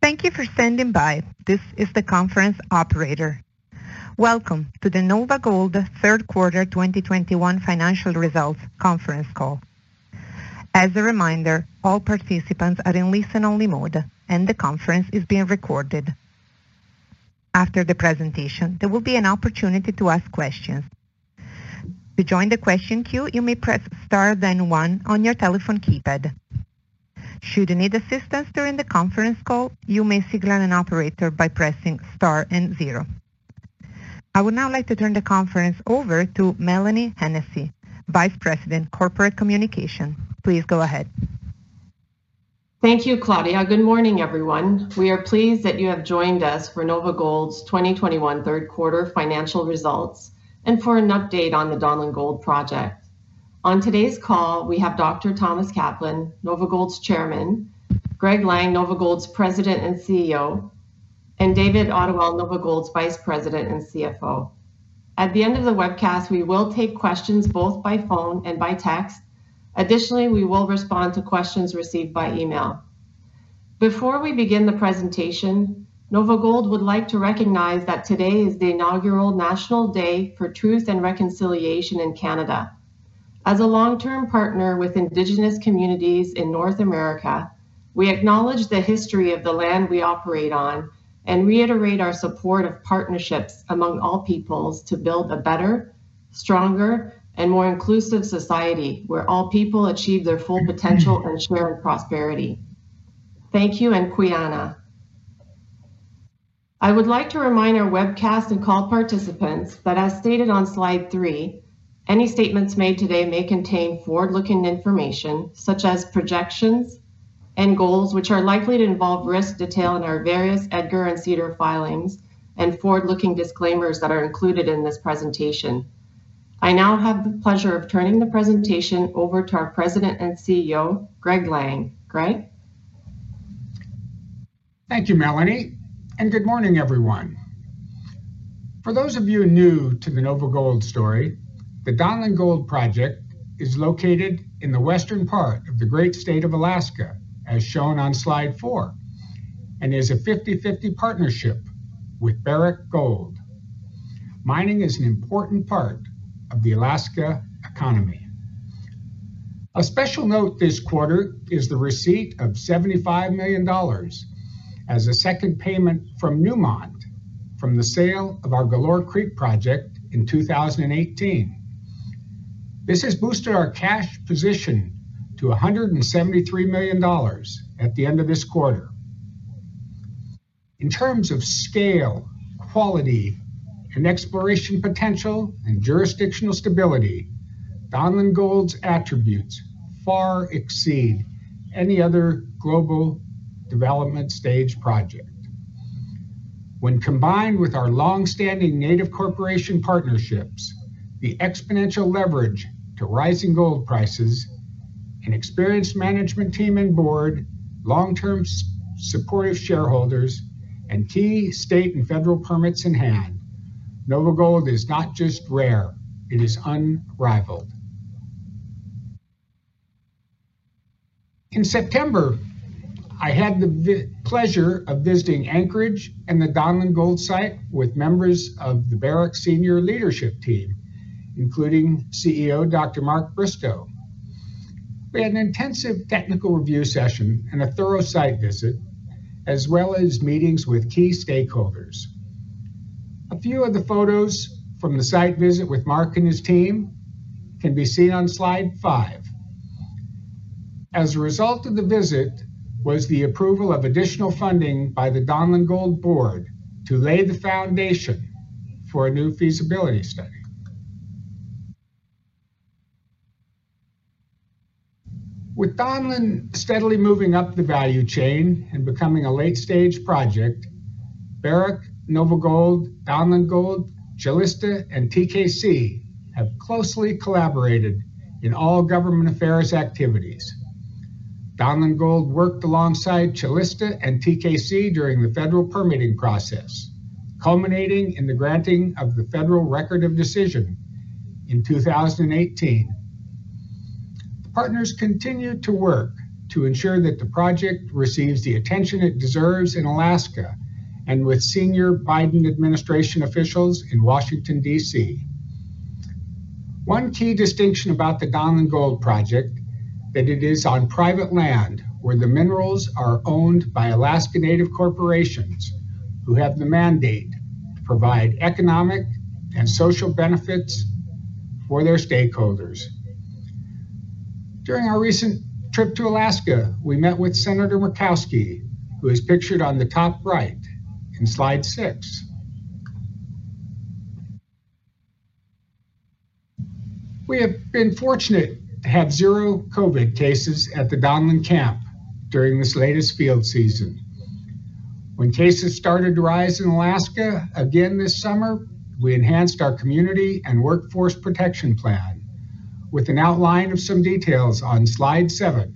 Thank you for standing by. This is the conference operator. Welcome to the NovaGold Third Quarter 2021 Financial Results Conference Call. As a reminder, all participants are in listen-only mode and the conference is being recorded. After the presentation, there will be an opportunity to ask questions. To join the question queue, you may press star then one on your telephone keypad. Should you need assistance during the conference call, you may signal an operator by pressing star and zero. I would now like to turn the conference over to Melanie Hennessy, Vice President, Corporate Communication. Please go ahead. Thank you, Claudia. Good morning, everyone. We are pleased that you have joined us for NovaGold's 2021 third quarter financial results and for an update on the Donlin Gold project. On today's call, we have Dr. Thomas Kaplan, NovaGold's chairman, Greg Lang, NovaGold's president and CEO, and David Ottewell, NovaGold's vice president and CFO. At the end of the webcast, we will take questions both by phone and by text. Additionally, we will respond to questions received by email. Before we begin the presentation, NovaGold would like to recognize that today is the inaugural National Day for Truth and Reconciliation in Canada. As a long-term partner with Indigenous communities in North America, we acknowledge the history of the land we operate on and reiterate our support of partnerships among all peoples to build a better, stronger, and more inclusive society where all people achieve their full potential and share in prosperity. Thank you, and Kuyana. I would like to remind our webcast and call participants that, as stated on slide 3, any statements made today may contain forward-looking information, such as projections and goals, which are likely to involve risk detail in our various EDGAR and SEDAR filings and forward-looking disclaimers that are included in this presentation. I now have the pleasure of turning the presentation over to our President and CEO, Greg Lang. Greg? Thank you, Melanie, and good morning, everyone. For those of you new to the NovaGold story, the Donlin Gold project is located in the western part of the great state of Alaska, as shown on slide 4, and is a 50-50 partnership with Barrick Gold. Mining is an important part of the Alaska economy. A special note this quarter is the receipt of $75 million as a second payment from Newmont from the sale of our Galore Creek project in 2018. This has boosted our cash position to $173 million at the end of this quarter. In terms of scale, quality, and exploration potential and jurisdictional stability, Donlin Gold's attributes far exceed any other global development stage project. When combined with our long-standing Native corporation partnerships, the exponential leverage to rising gold prices, an experienced management team and board, long-term supportive shareholders, and key state and federal permits in hand, NovaGold is not just rare, it is unrivaled. In September, I had the pleasure of visiting Anchorage and the Donlin Gold site with members of the Barrick senior leadership team, including CEO Dr. Mark Bristow. We had an intensive technical review session and a thorough site visit, as well as meetings with key stakeholders. A few of the photos from the site visit with Mark and his team can be seen on slide 5. As a result of the visit was the approval of additional funding by the Donlin Gold Board to lay the foundation for a new feasibility study. With Donlin steadily moving up the value chain and becoming a late-stage project, Barrick, NovaGold, Donlin Gold, Calista, and TKC have closely collaborated in all government affairs activities. Donlin Gold worked alongside Calista and TKC during the federal permitting process, culminating in the granting of the Federal Record of Decision in 2018. The partners continue to work to ensure that the project receives the attention it deserves in Alaska and with senior Biden administration officials in Washington, D.C. One key distinction about the Donlin Gold project that it is on private land where the minerals are owned by Alaska Native corporations who have the mandate to provide economic and social benefits for their stakeholders. During our recent trip to Alaska, we met with Senator Murkowski, who is pictured on the top right in slide 6. We have been fortunate to have 0 COVID cases at the Donlin camp during this latest field season. When cases started to rise in Alaska again this summer, we enhanced our community and workforce protection plan with an outline of some details on slide 7.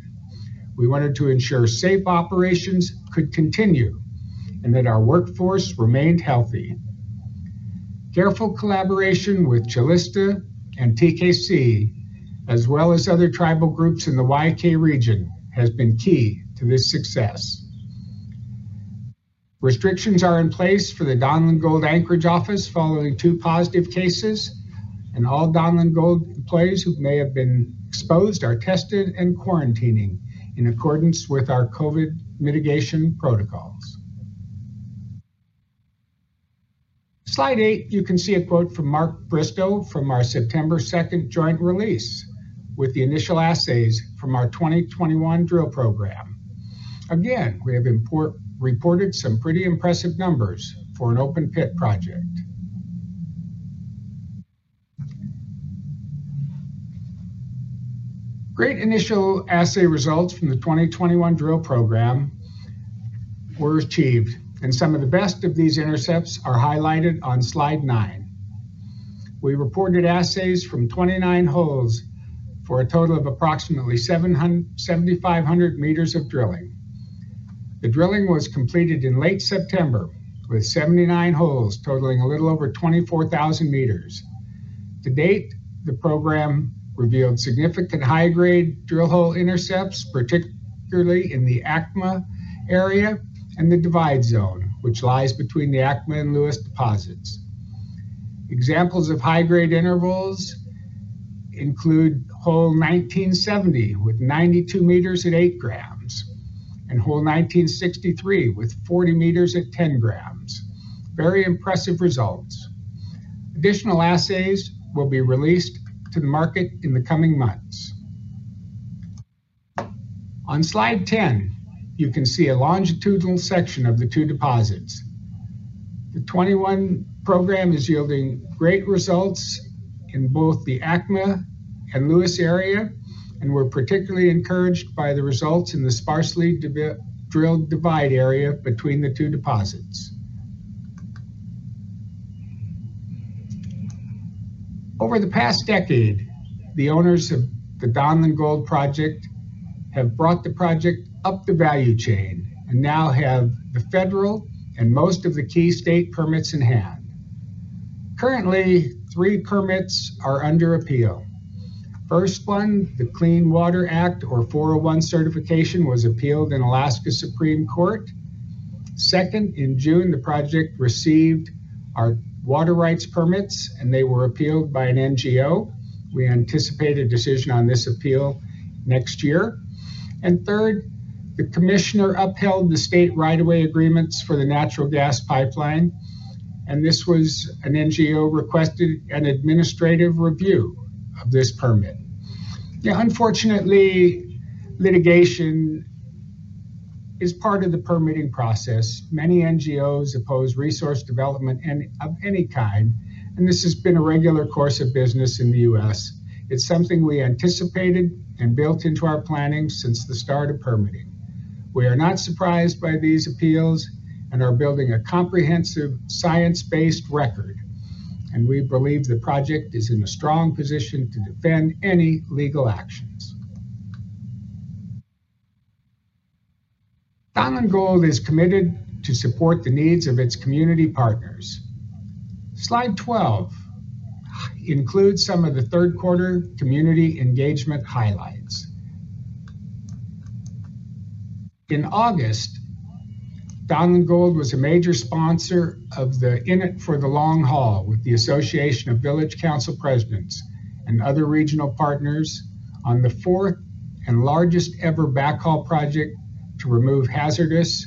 We wanted to ensure safe operations could continue and that our workforce remained healthy. Careful collaboration with Calista and TKC, as well as other tribal groups in the YK region, has been key to this success. Restrictions are in place for the Donlin Gold Anchorage office following 2 positive cases, and all Donlin Gold employees who may have been exposed are tested and quarantining in accordance with our COVID mitigation protocols. Slide 8, you can see a quote from Mark Bristow from our September 2nd joint release with the initial assays from our 2021 drill program. Again, we have reported some pretty impressive numbers for an open pit project. Great initial assay results from the 2021 drill program were achieved, and some of the best of these intercepts are highlighted on slide 9. We reported assays from 29 holes for a total of approximately 7,500 meters of drilling. The drilling was completed in late September with 79 holes totaling a little over 24,000 meters. To date, the program revealed significant high-grade drill hole intercepts, particularly in the ACMA area and the divide zone, which lies between the ACMA and Lewis deposits. Examples of high-grade intervals include hole 1970 with 92 meters at 8 grams, and hole 1963 with 40 meters at 10 grams. Very impressive results. Additional assays will be released to the market in the coming months. On slide 10, you can see a longitudinal section of the 2 deposits. The 21 program is yielding great results in both the ACMA and Lewis area, and we're particularly encouraged by the results in the sparsely drilled divide area between the 2 deposits. Over the past decade, the owners of the Donlin Gold project have brought the project up the value chain and now have the federal and most of the key state permits in hand. Currently, 3 permits are under appeal. First one, the Clean Water Act or 401 certification, was appealed in Alaska Supreme Court. Second, in June, the project received our water rights permits and they were appealed by an NGO. We anticipate a decision on this appeal next year. And third, the commissioner upheld the state right-of-way agreements for the natural gas pipeline, and this was an NGO requested an administrative review of this permit. Yeah, unfortunately, litigation is part of the permitting process. Many NGOs oppose resource development of any kind, and this has been a regular course of business in the U.S. It's something we anticipated and built into our planning since the start of permitting. We are not surprised by these appeals and are building a comprehensive science-based record, and we believe the project is in a strong position to defend any legal actions. Donlin Gold is committed to support the needs of its community partners. Slide 12 includes some of the third quarter community engagement highlights. In August, Donlin Gold was a major sponsor of the In It for the Long Haul with the Association of Village Council Presidents and other regional partners on the fourth and largest ever backhaul project to remove hazardous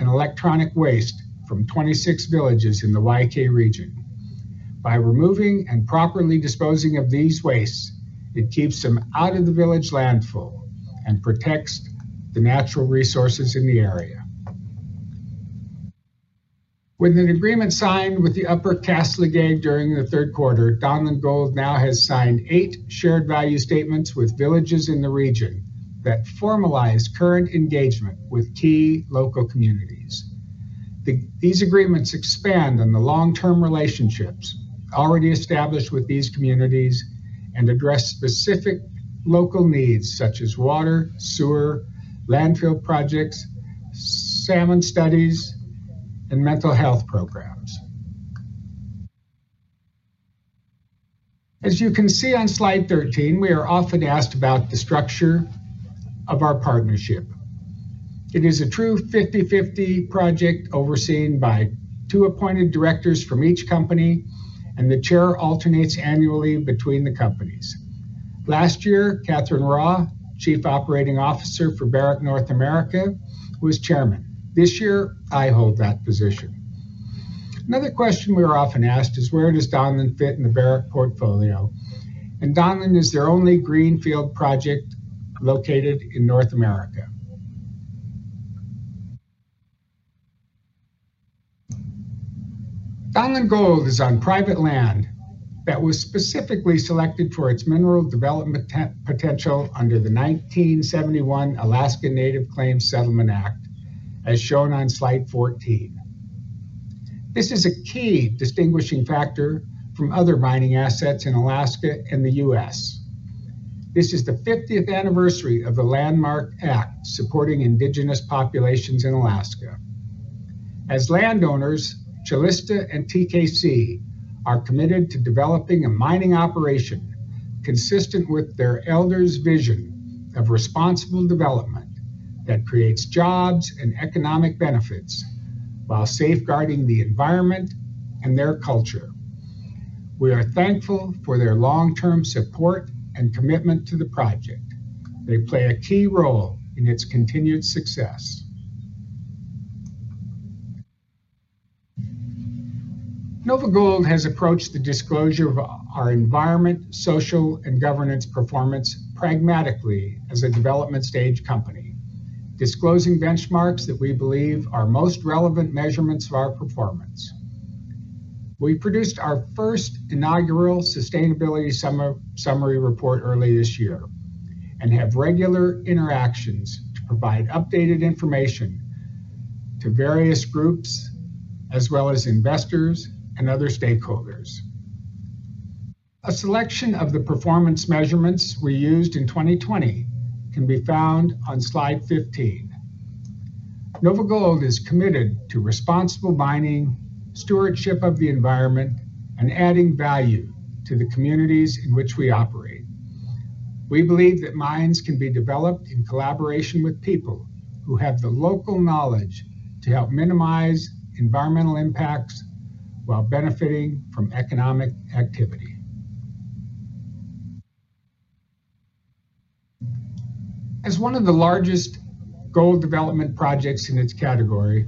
and electronic waste from 26 villages in the YK region. By removing and properly disposing of these wastes, it keeps them out of the village landfill and protects the natural resources in the area. With an agreement signed with the Upper Castlegar during the third quarter, Donlin Gold now has signed 8 shared value statements with villages in the region that formalize current engagement with key local communities. These agreements expand on the long-term relationships already established with these communities and address specific local needs such as water, sewer, landfill projects, salmon studies, and mental health programs. As you can see on slide 13, we are often asked about the structure of our partnership. It is a true 50-50 project overseen by 2 appointed directors from each company, and the chair alternates annually between the companies. Last year, Catherine Raw, Chief Operating Officer for Barrick North America, was chairman. This year, I hold that position. Another question we are often asked is, where does Donlin fit in the Barrick portfolio? And Donlin is their only greenfield project located in North America. Donlin Gold is on private land that was specifically selected for its mineral development potential under the 1971 Alaska Native Claims Settlement Act, as shown on slide 14. This is a key distinguishing factor from other mining assets in Alaska and the US. This is the 50th anniversary of the landmark act supporting indigenous populations in Alaska. As landowners, Calista and TKC are committed to developing a mining operation consistent with their elders' vision of responsible development that creates jobs and economic benefits while safeguarding the environment and their culture. We are thankful for their long-term support and commitment to the project. They play a key role in its continued success. NovaGold has approached the disclosure of our environment, social, and governance performance pragmatically as a development stage company, disclosing benchmarks that we believe are most relevant measurements of our performance. We produced our first inaugural sustainability summary report early this year and have regular interactions to provide updated information to various groups as well as investors and other stakeholders. A selection of the performance measurements we used in 2020 can be found on slide 15. NovaGold is committed to responsible mining, stewardship of the environment, and adding value to the communities in which we operate. We believe that mines can be developed in collaboration with people who have the local knowledge to help minimize environmental impacts while benefiting from economic activity. As one of the largest gold development projects in its category,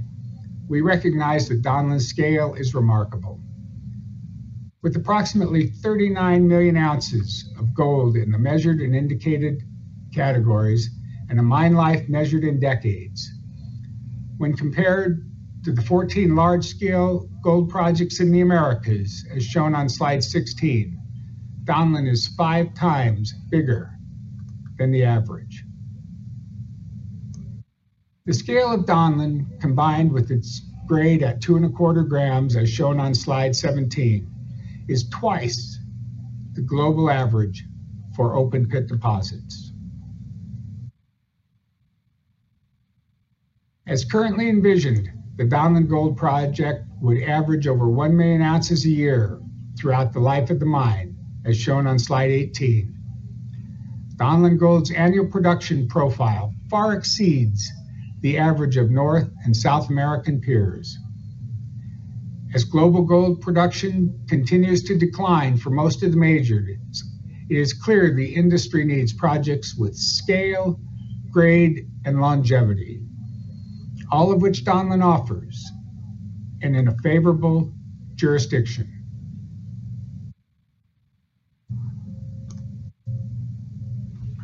we recognize that Donlin's scale is remarkable. With approximately 39 million ounces of gold in the measured and indicated categories and a mine life measured in decades, when compared to the 14 large-scale gold projects in the Americas, as shown on slide 16, Donlin is 5 times bigger than the average. The scale of Donlin, combined with its grade at 2.25 grams, as shown on slide 17, is twice the global average for open pit deposits. As currently envisioned, the Donlin Gold project would average over 1 million ounces a year throughout the life of the mine, as shown on slide 18. Donlin Gold's annual production profile far exceeds the average of North and South American peers. As global gold production continues to decline for most of the majors, it is clear the industry needs projects with scale, grade, and longevity, all of which Donlin offers, and in a favorable jurisdiction.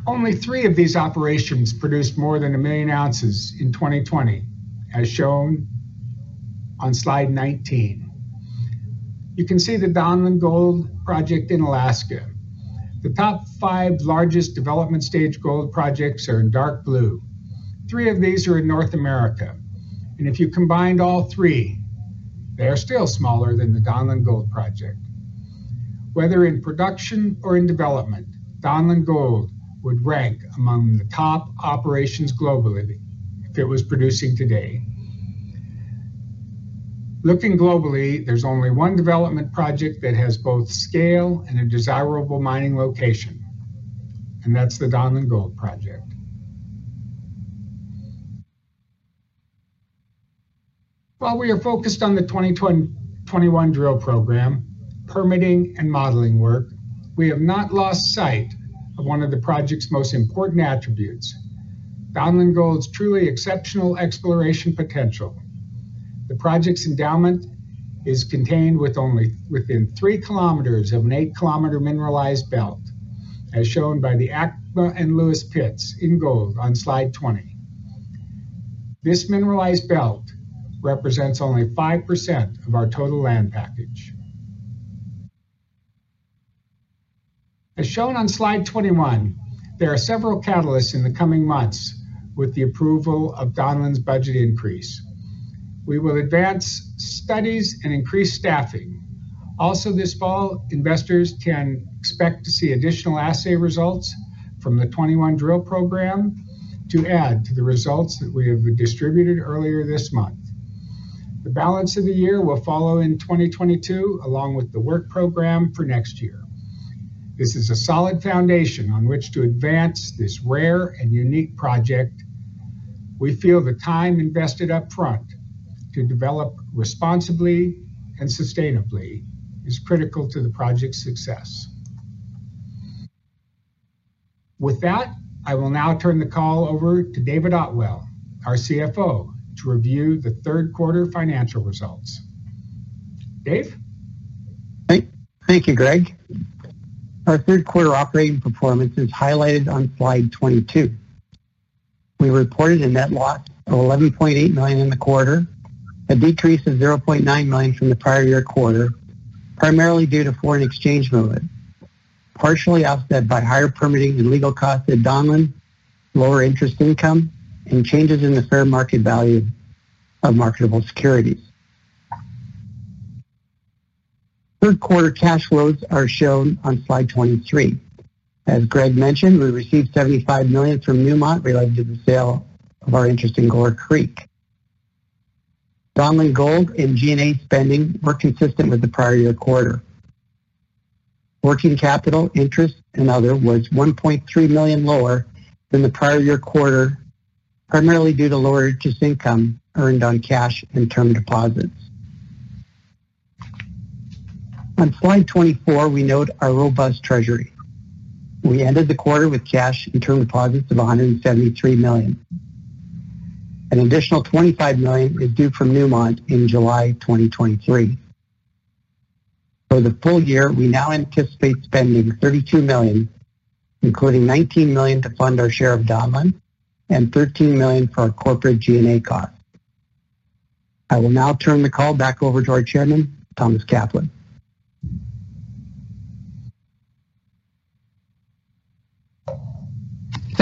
Only 3 of these operations produced more than 1 million ounces in 2020, as shown on slide 19. You can see the Donlin Gold project in Alaska. The top 5 largest development stage gold projects are in dark blue. 3 of these are in North America. And if you combined all 3, they are still smaller than the Donlin Gold project. Whether in production or in development, Donlin Gold would rank among the top operations globally if it was producing today. Looking globally, there's only 1 development project that has both scale and a desirable mining location, and that's the Donlin Gold project. While we are focused on the 2021 drill program, permitting and modeling work, we have not lost sight of one of the project's most important attributes, Donlin Gold's truly exceptional exploration potential. The project's endowment is contained within 3 kilometers of an 8-kilometer mineralized belt, as shown by the ACMA and Lewis pits in gold on slide 20. This mineralized belt represents only 5% of our total land package. As shown on slide 21, there are several catalysts in the coming months with the approval of Donlin's budget increase. We will advance studies and increase staffing. Also this fall, investors can expect to see additional assay results from the 21 drill program to add to the results that we have distributed earlier this month. The balance of the year will follow in 2022, along with the work program for next year. This is a solid foundation on which to advance this rare and unique project. We feel the time invested up front to develop responsibly and sustainably is critical to the project's success. With that, I will now turn the call over to David Ottewell, our CFO, to review the third quarter financial results. Dave? Thank you, Greg. Our third quarter operating performance is highlighted on slide 22. We reported a net loss of $11.8 million in the quarter, a decrease of $0.9 million from the prior year quarter, primarily due to foreign exchange movement, partially offset by higher permitting and legal costs at Donlin, lower interest income, and changes in the fair market value of marketable securities. Third quarter cash flows are shown on slide 23. As Greg mentioned, we received $75 million from Newmont related to the sale of our interest in Galore Creek. Donlin Gold and G&A spending were consistent with the prior year quarter. Working capital, interest, and other was $1.3 million lower than the prior year quarter, primarily due to lower interest income earned on cash and term deposits. On slide 24, we note our robust treasury. We ended the quarter with cash and term deposits of $173 million. An additional $25 million is due from Newmont in July 2023. For the full year, we now anticipate spending $32 million, including $19 million to fund our share of Donlin and $13 million for our corporate G&A costs. I will now turn the call back over to our chairman, Thomas Kaplan.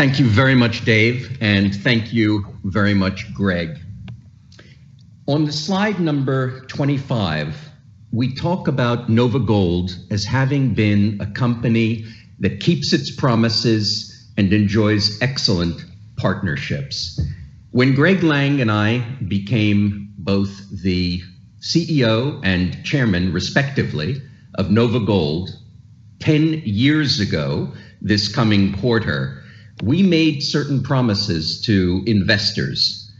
Thank you very much, Dave, and thank you very much, Greg. On the slide number 25, we talk about NovaGold as having been a company that keeps its promises and enjoys excellent partnerships. When Greg Lang and I became both the CEO and chairman, respectively, of NovaGold 10 years ago this coming quarter, we made certain promises to investors.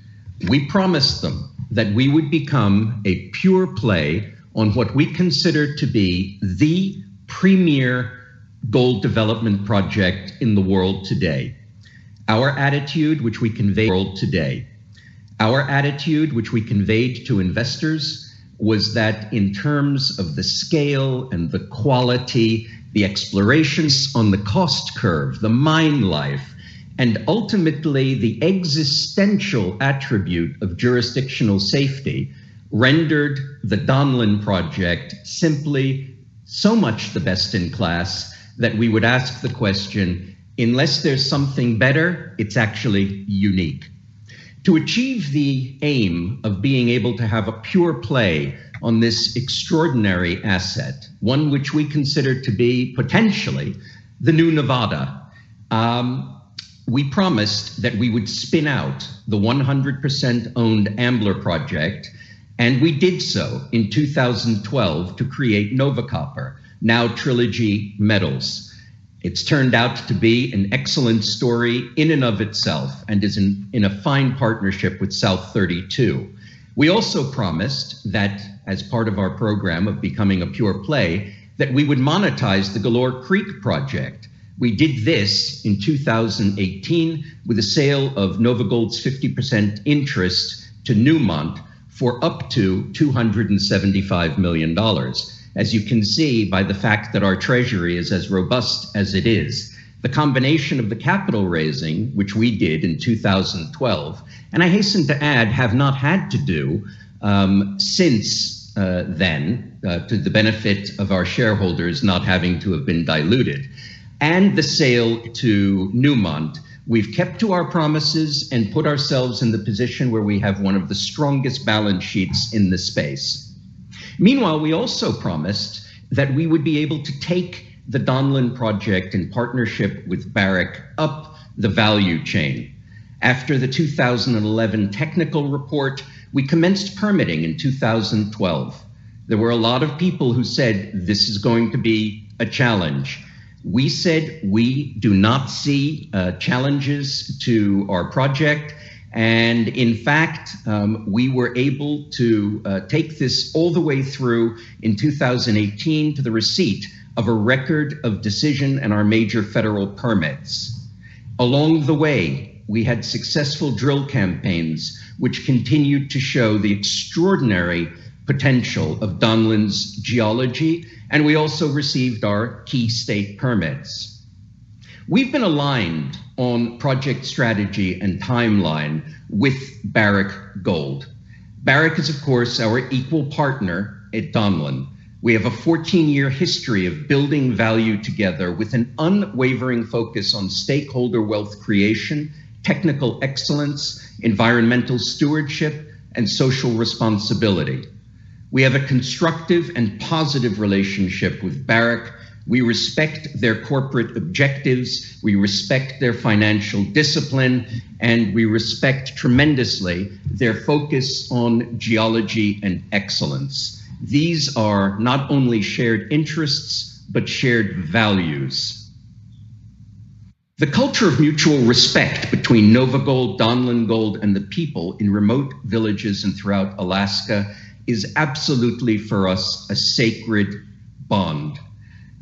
We promised them that we would become a pure play on what we consider to be the premier gold development project in the world today. Our attitude, which we conveyed today, to investors was that in terms of the scale and the quality, the explorations on the cost curve, the mine life, and ultimately the existential attribute of jurisdictional safety rendered the Donlin project simply so much the best in class that we would ask the question, unless there's something better, it's actually unique. To achieve the aim of being able to have a pure play on this extraordinary asset, one which we consider to be potentially the new Nevada, we promised that we would spin out the 100% owned Ambler project, and we did so in 2012 to create Nova Copper, now Trilogy Metals. It's turned out to be an excellent story in and of itself and is in a fine partnership with South 32. We also promised that as part of our program of becoming a pure play, that we would monetize the Galore Creek project. We did this in 2018 with a sale of NovaGold's 50% interest to Newmont for up to $275 million. As you can see by the fact that our treasury is as robust as it is, the combination of the capital raising, which we did in 2012, and I hasten to add, have not had to do since then, to the benefit of our shareholders not having to have been diluted, and the sale to Newmont, we've kept to our promises and put ourselves in the position where we have one of the strongest balance sheets in the space. Meanwhile, we also promised that we would be able to take the Donlin project in partnership with Barrick up the value chain. After the 2011 technical report, we commenced permitting in 2012. There were a lot of people who said this is going to be a challenge. We said we do not see challenges to our project. And in fact, we were able to take this all the way through in 2018 to the receipt of a record of decision and our major federal permits. Along the way, we had successful drill campaigns, which continued to show the extraordinary potential of Donlin's geology. And we also received our key state permits. We've been aligned on project strategy and timeline with Barrick Gold. Barrick is, of course, our equal partner at Donlin. We have a 14-year history of building value together with an unwavering focus on stakeholder wealth creation, technical excellence, environmental stewardship, and social responsibility. We have a constructive and positive relationship with Barrick. We respect their corporate objectives, we respect their financial discipline, and we respect tremendously their focus on geology and excellence. These are not only shared interests, but shared values. The culture of mutual respect between NovaGold, Donlin Gold, and the people in remote villages and throughout Alaska is absolutely for us a sacred bond.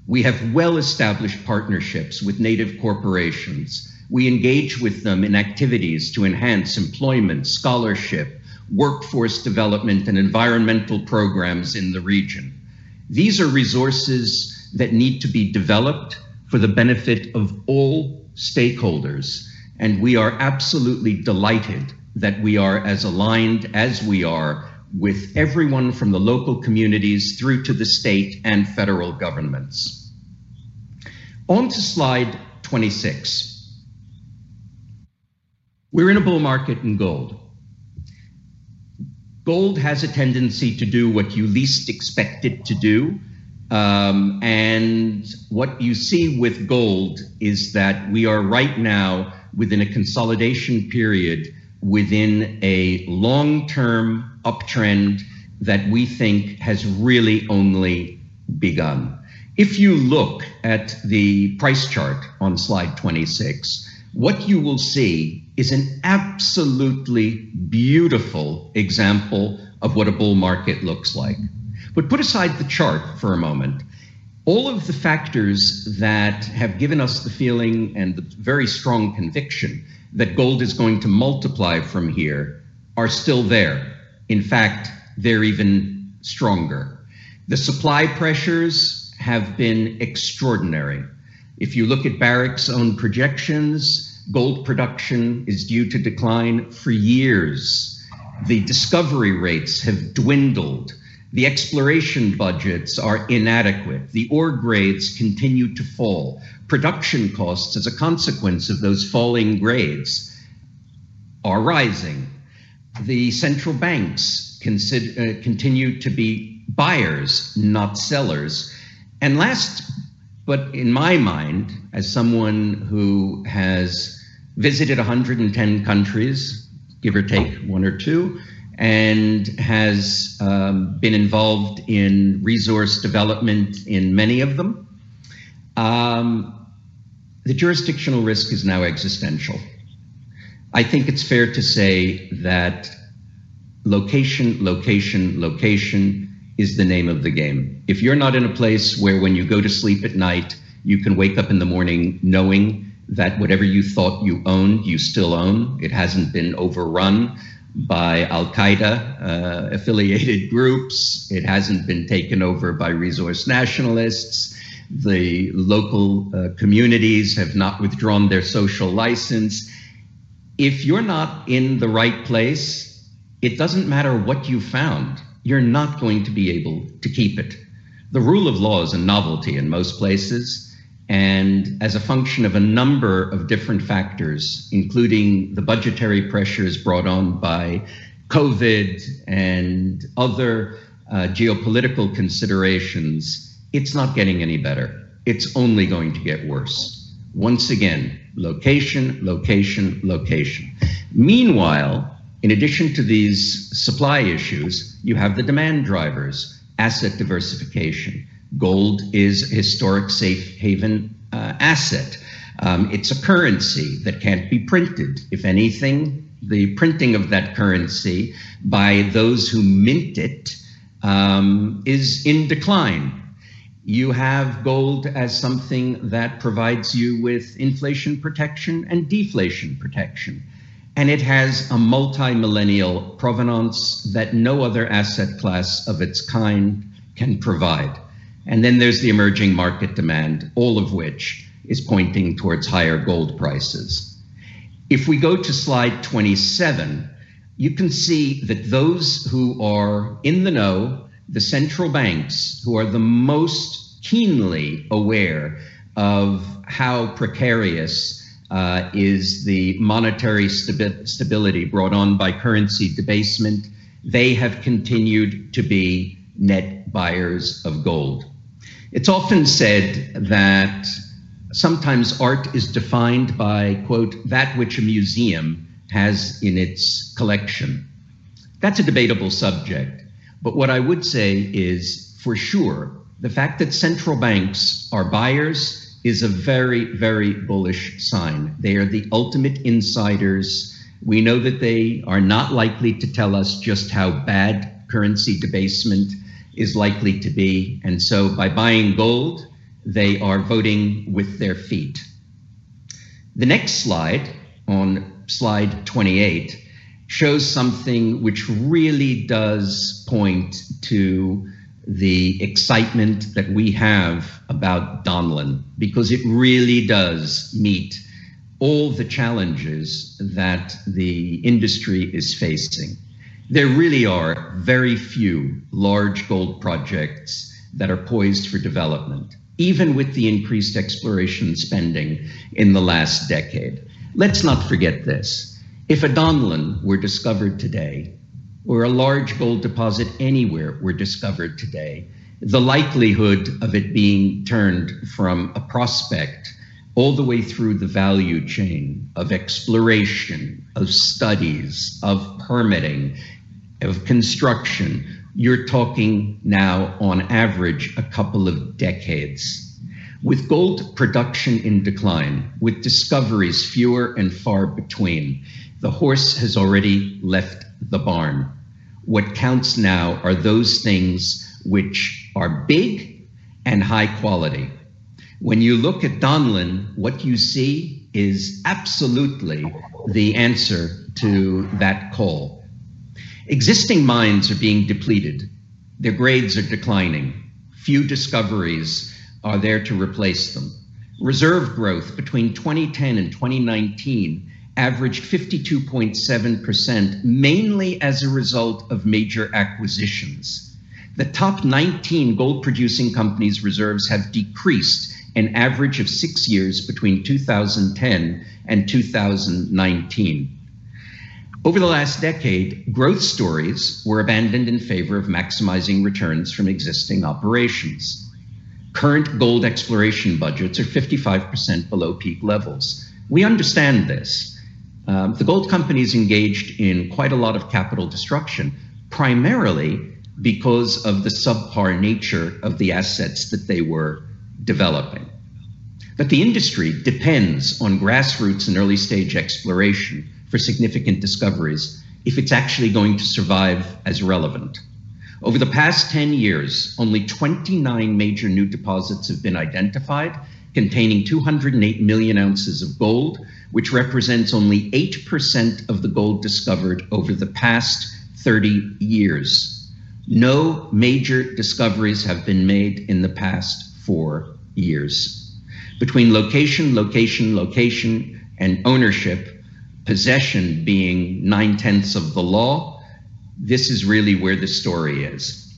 We have well-established partnerships with native corporations. We engage with them in activities to enhance employment, scholarship, workforce development, and environmental programs in the region. These are resources that need to be developed for the benefit of all stakeholders. And we are absolutely delighted that we are as aligned as we are with everyone from the local communities through to the state and federal governments. On to slide 26. We're in a bull market in gold. Gold has a tendency to do what you least expect it to do. And what you see with gold is that we are right now within a consolidation period within a long-term uptrend that we think has really only begun. If you look at the price chart on slide 26, what you will see is an absolutely beautiful example of what a bull market looks like. But put aside the chart for a moment. All of the factors that have given us the feeling and the very strong conviction that gold is going to multiply from here are still there. In fact, they're even stronger. The supply pressures have been extraordinary. If you look at Barrick's own projections, gold production is due to decline for years. The discovery rates have dwindled. The exploration budgets are inadequate. The ore grades continue to fall. Production costs as a consequence of those falling grades are rising. The central banks continue to be buyers, not sellers. And last, but in my mind, as someone who has visited 110 countries, give or take one or two, and has been involved in resource development in many of them, the jurisdictional risk is now existential. I think it's fair to say that location, location, location is the name of the game. If you're not in a place where when you go to sleep at night, you can wake up in the morning knowing that whatever you thought you owned, you still own, it hasn't been overrun by Al-Qaeda affiliated groups. It hasn't been taken over by resource nationalists. The local communities have not withdrawn their social license. If you're not in the right place, it doesn't matter what you found. You're not going to be able to keep it. The rule of law is a novelty in most places. And as a function of a number of different factors, including the budgetary pressures brought on by COVID and other geopolitical considerations, it's not getting any better. It's only going to get worse. Once again, location, location, location. Meanwhile, in addition to these supply issues, you have the demand drivers, asset diversification. Gold is a historic safe haven asset. It's a currency that can't be printed. If anything, the printing of that currency by those who mint it is in decline. You have gold as something that provides you with inflation protection and deflation protection. And it has a multi-millennial provenance that no other asset class of its kind can provide. And then there's the emerging market demand, all of which is pointing towards higher gold prices. If we go to slide 27, you can see that those who are in the know, the central banks, who are the most keenly aware of how precarious is the monetary stability brought on by currency debasement, they have continued to be net buyers of gold. It's often said that sometimes art is defined by, quote, that which a museum has in its collection. That's a debatable subject. But what I would say is, for sure, the fact that central banks are buyers is a very, very bullish sign. They are the ultimate insiders. We know that they are not likely to tell us just how bad currency debasement is likely to be. And so by buying gold, they are voting with their feet. The next slide, on slide 28, shows something which really does point to the excitement that we have about Donlin, because it really does meet all the challenges that the industry is facing. There really are very few large gold projects that are poised for development, even with the increased exploration spending in the last decade. Let's not forget this. If a Donlin were discovered today, or a large gold deposit anywhere were discovered today, the likelihood of it being turned from a prospect all the way through the value chain of exploration, of studies, of permitting, of construction, you're talking now on average a couple of decades. With gold production in decline, with discoveries fewer and far between, the horse has already left the barn. What counts now are those things which are big and high quality. When you look at Donlin, what you see is absolutely the answer to that call. Existing mines are being depleted. Their grades are declining. Few discoveries are there to replace them. Reserve growth between 2010 and 2019 averaged 52.7%, mainly as a result of major acquisitions. The top 19 gold-producing companies' reserves have decreased an average of 6 years between 2010 and 2019. Over the last decade, growth stories were abandoned in favor of maximizing returns from existing operations. Current gold exploration budgets are 55% below peak levels. We understand this. The gold companies engaged in quite a lot of capital destruction, primarily because of the subpar nature of the assets that they were developing. But the industry depends on grassroots and early stage exploration for significant discoveries if it's actually going to survive as relevant. Over the past 10 years, only 29 major new deposits have been identified, containing 208 million ounces of gold, which represents only 8% of the gold discovered over the past 30 years. No major discoveries have been made in the past 4 years. Between location, location, location, and ownership, possession being 9/10 of the law, this is really where the story is.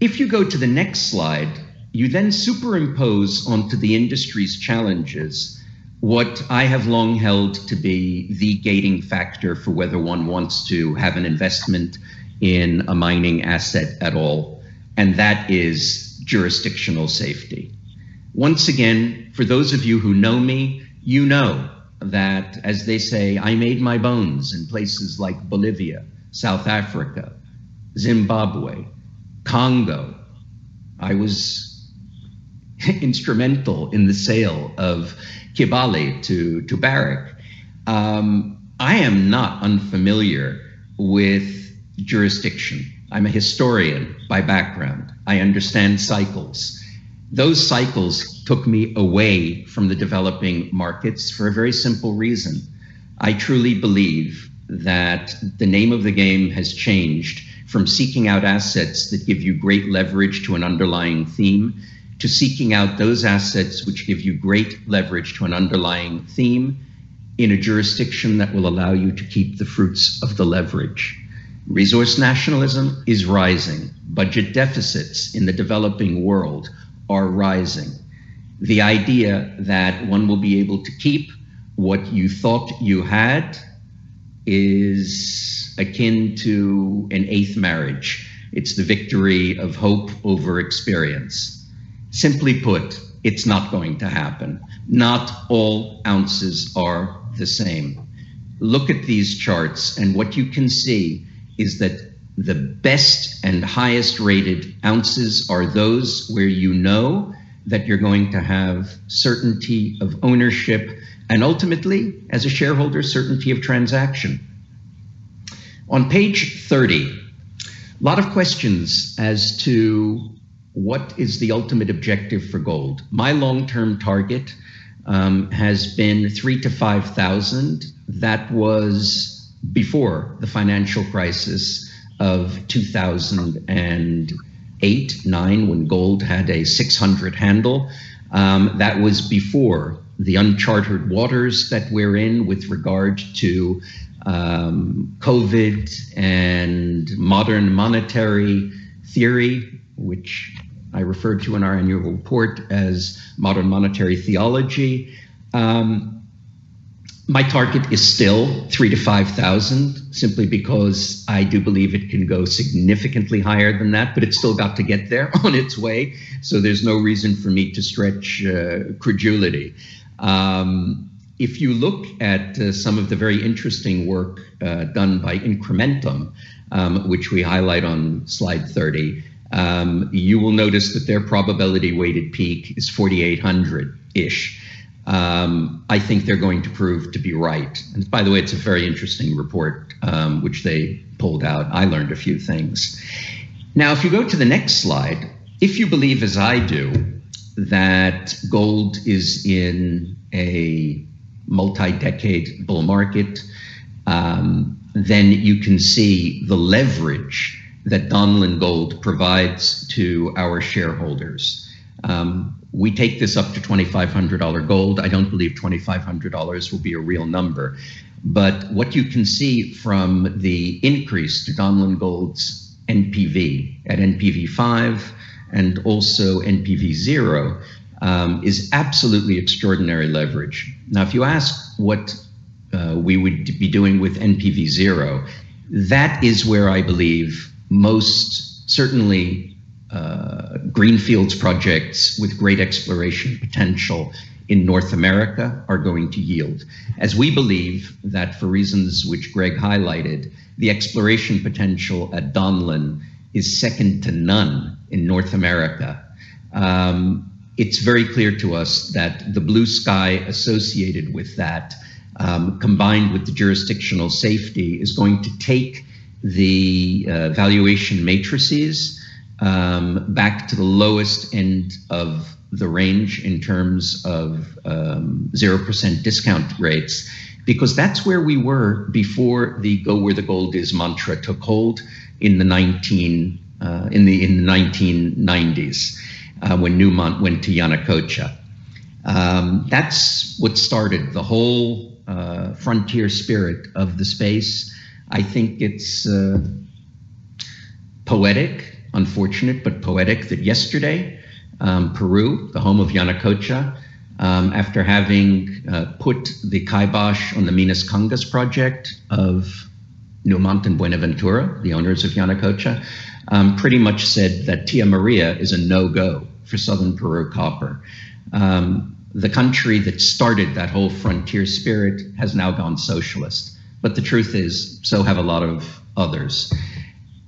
If you go to the next slide, you then superimpose onto the industry's challenges what I have long held to be the gating factor for whether one wants to have an investment in a mining asset at all, and that is jurisdictional safety. Once again, for those of you who know me, you know that, as they say, I made my bones in places like Bolivia, South Africa, Zimbabwe, Congo. I was instrumental in the sale of Kibale to Barrick. I am not unfamiliar with jurisdiction. I'm a historian by background. I understand cycles. Those cycles took me away from the developing markets for a very simple reason. I truly believe that the name of the game has changed from seeking out assets that give you great leverage to an underlying theme to seeking out those assets which give you great leverage to an underlying theme in a jurisdiction that will allow you to keep the fruits of the leverage. Resource nationalism is rising. Budget deficits in the developing world are rising. The idea that one will be able to keep what you thought you had is akin to an eighth marriage. It's the victory of hope over experience. Simply put, it's not going to happen. Not all ounces are the same. Look at these charts, and what you can see is that the best and highest rated ounces are those where you know that you're going to have certainty of ownership and ultimately, as a shareholder, certainty of transaction. On page 30, a lot of questions as to what is the ultimate objective for gold? My long-term target has been 3,000 to 5,000. That was before the financial crisis of 2008-9, when gold had a 600 handle. That was before the uncharted waters that we're in with regard to COVID and modern monetary theory, which I referred to in our annual report as modern monetary theology. My target is still 3,000 to 5,000, simply because I do believe it can go significantly higher than that, but it's still got to get there on its way. So there's no reason for me to stretch credulity. If you look at some of the very interesting work done by Incrementum, which we highlight on slide 30, you will notice that their probability weighted peak is 4,800-ish. I think they're going to prove to be right. And by the way, it's a very interesting report, which they pulled out. I learned a few things. Now, if you go to the next slide, if you believe, as I do, that gold is in a multi-decade bull market, then you can see the leverage that Donlin Gold provides to our shareholders. We take this up to $2,500 gold. I don't believe $2,500 will be a real number. But what you can see from the increase to Donlin Gold's NPV at NPV 5 and also NPV 0 is absolutely extraordinary leverage. Now, if you ask what we would be doing with NPV 0, that is where I believe most certainly greenfields projects with great exploration potential in North America are going to yield, as we believe that, for reasons which Greg highlighted, the exploration potential at Donlin is second to none in North America. It's very clear to us that the blue sky associated with that, combined with the jurisdictional safety, is going to take the valuation matrices back to the lowest end of the range in terms of 0% discount rates, because that's where we were before the "go where the gold is" mantra took hold in the 1990s when Newmont went to Yanacocha. That's what started the whole frontier spirit of the space. I think it's poetic. Unfortunate, but poetic, that yesterday, Peru, the home of Yanacocha, after having put the kibosh on the Minas Congas project of Newmont and Buenaventura, the owners of Yanacocha, pretty much said that Tia Maria is a no-go for Southern Peru copper. The country that started that whole frontier spirit has now gone socialist. But the truth is, so have a lot of others.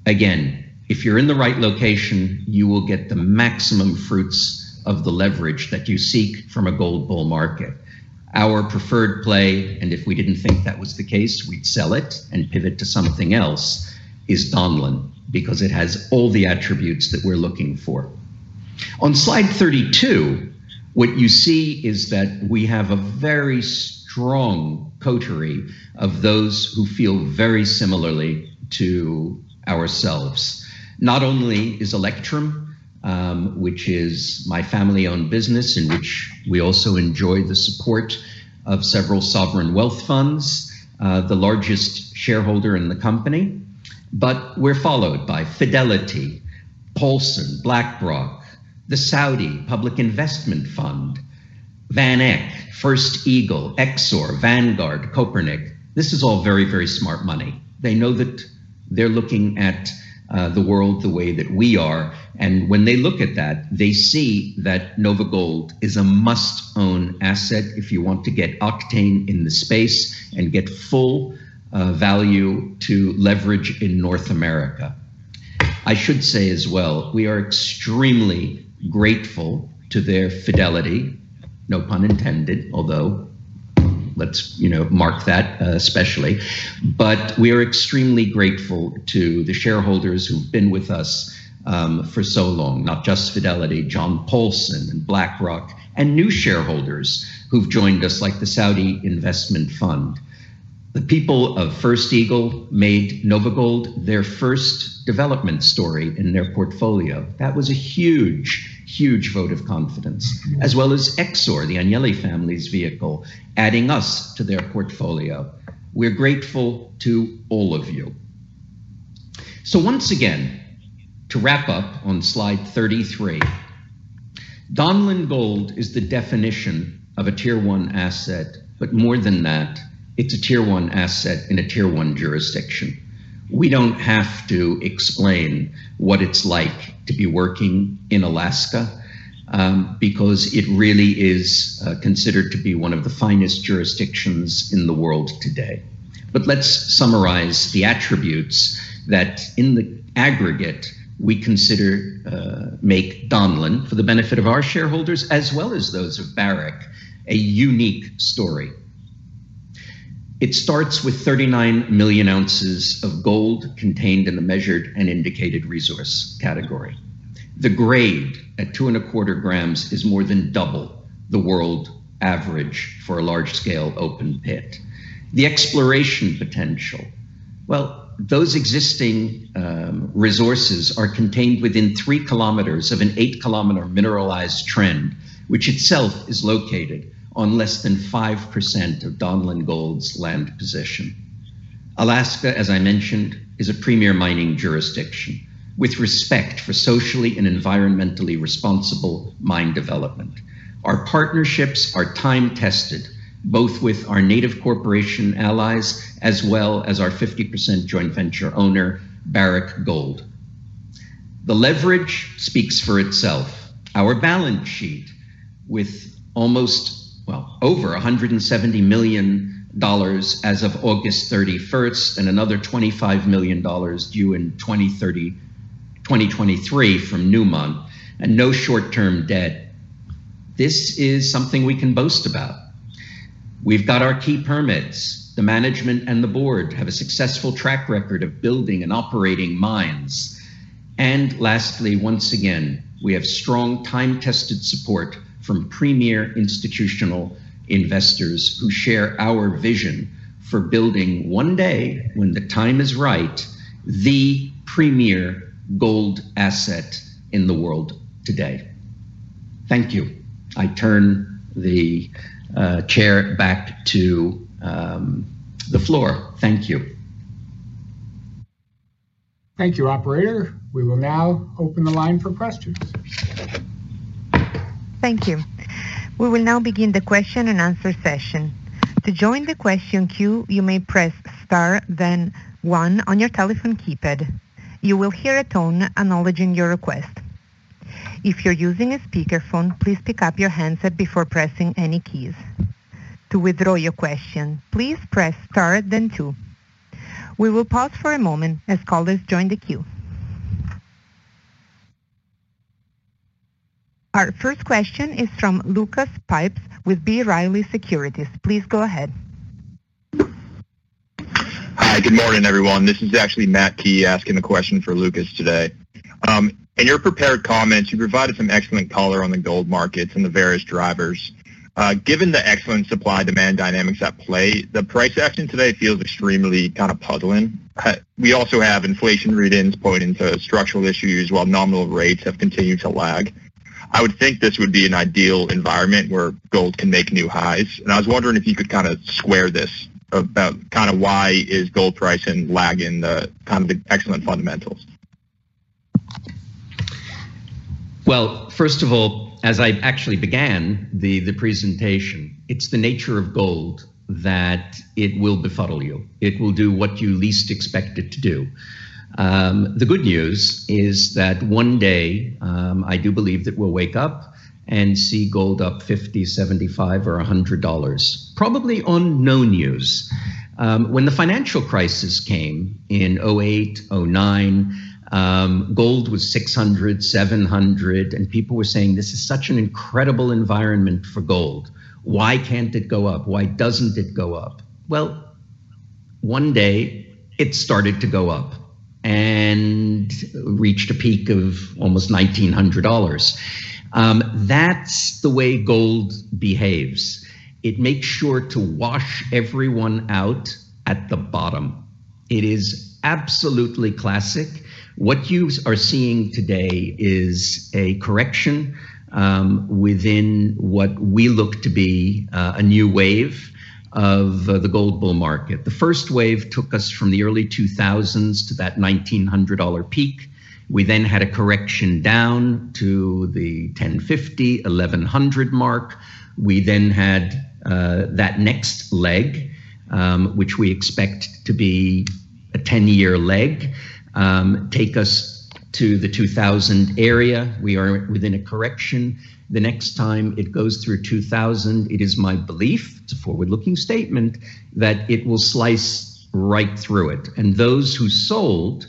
Again, if you're in the right location, you will get the maximum fruits of the leverage that you seek from a gold bull market. Our preferred play, and if we didn't think that was the case, we'd sell it and pivot to something else, is Donlin, because it has all the attributes that we're looking for. On slide 32, what you see is that we have a very strong coterie of those who feel very similarly to ourselves. Not only is Electrum, which is my family-owned business in which we also enjoy the support of several sovereign wealth funds, the largest shareholder in the company, but we're followed by Fidelity, Paulson, BlackRock, the Saudi Public Investment Fund, Van Eck, First Eagle, Exor, Vanguard, Copernic. This is all very, very smart money. They know that they're looking at the world the way that we are. And when they look at that, they see that NovaGold is a must-own asset if you want to get octane in the space and get full value to leverage in North America. I should say as well, we are extremely grateful to their fidelity, no pun intended, although let's mark that especially. But we are extremely grateful to the shareholders who've been with us for so long, not just Fidelity, John Paulson and BlackRock, and new shareholders who've joined us like the Saudi Investment Fund. The people of First Eagle made NovaGold their first development story in their portfolio. That was a huge, huge vote of confidence, as well as Exor, the Agnelli family's vehicle, adding us to their portfolio. We're grateful to all of you. So once again, to wrap up on slide 33, Donlin Gold is the definition of a tier one asset, but more than that, It's a tier one asset in a tier one jurisdiction. We don't have to explain what it's like to be working in Alaska because it really is considered to be one of the finest jurisdictions in the world today. But let's summarize the attributes that in the aggregate we consider make Donlin, for the benefit of our shareholders as well as those of Barrick, a unique story. It starts with 39 million ounces of gold contained in the measured and indicated resource category. The grade at 2.25 grams is more than double the world average for a large-scale open pit. The exploration potential, well, those existing resources are contained within 3 kilometers of an 8-kilometer mineralized trend, which itself is located on less than 5% of Donlin Gold's land position. Alaska, as I mentioned, is a premier mining jurisdiction with respect for socially and environmentally responsible mine development. Our partnerships are time-tested, both with our native corporation allies as well as our 50% joint venture owner, Barrick Gold. The leverage speaks for itself. Our balance sheet, with over $170 million as of August 31st and another $25 million due in 2023 from Newmont, and no short-term debt. This is something we can boast about. We've got our key permits. The management and the board have a successful track record of building and operating mines. And lastly, once again, we have strong time-tested support from premier institutional investors who share our vision for building one day, when the time is right, the premier gold asset in the world today. Thank you. I turn the chair back to the floor. Thank you. Thank you, operator. We will now open the line for questions. Thank you. We will now begin the question and answer session. To join the question queue, you may press star then 1 on your telephone keypad. You will hear a tone acknowledging your request. If you're using a speakerphone, please pick up your handset before pressing any keys. To withdraw your question, please press star then 2. We will pause for a moment as callers join the queue. Our first question is from Lucas Pipes with B. Riley Securities. Please go ahead. Hi, good morning, everyone. This is actually Matt Key asking the question for Lucas today. In your prepared comments, you provided some excellent color on the gold markets and the various drivers. Given the excellent supply-demand dynamics at play, the price action today feels extremely kind of puzzling. We also have inflation read-ins pointing to structural issues while nominal rates have continued to lag. I would think this would be an ideal environment where gold can make new highs. And I was wondering if you could kind of square this about kind of why is gold pricing lagging the kind of the excellent fundamentals? Well, first of all, as I actually began the presentation, it's the nature of gold that it will befuddle you. It will do what you least expect it to do. The good news is that one day, I do believe that we'll wake up and see gold up $50, $75, or $100, probably on no news. When the financial crisis came in 08, 09, gold was $600, $700, and people were saying this is such an incredible environment for gold. Why can't it go up? Why doesn't it go up? Well, one day it started to go up and reached a peak of almost $1,900. That's the way gold behaves. It makes sure to wash everyone out at the bottom. It is absolutely classic. What you are seeing today is a correction within what we look to be a new wave of the gold bull market. The first wave took us from the early 2000s to that $1,900 peak. We then had a correction down to the 1050, 1100 mark. We then had that next leg which we expect to be a 10-year leg, take us to the 2000 area. We are within a correction. The next time it goes through 2000, it is my belief, it's a forward-looking statement, that it will slice right through it. And those who sold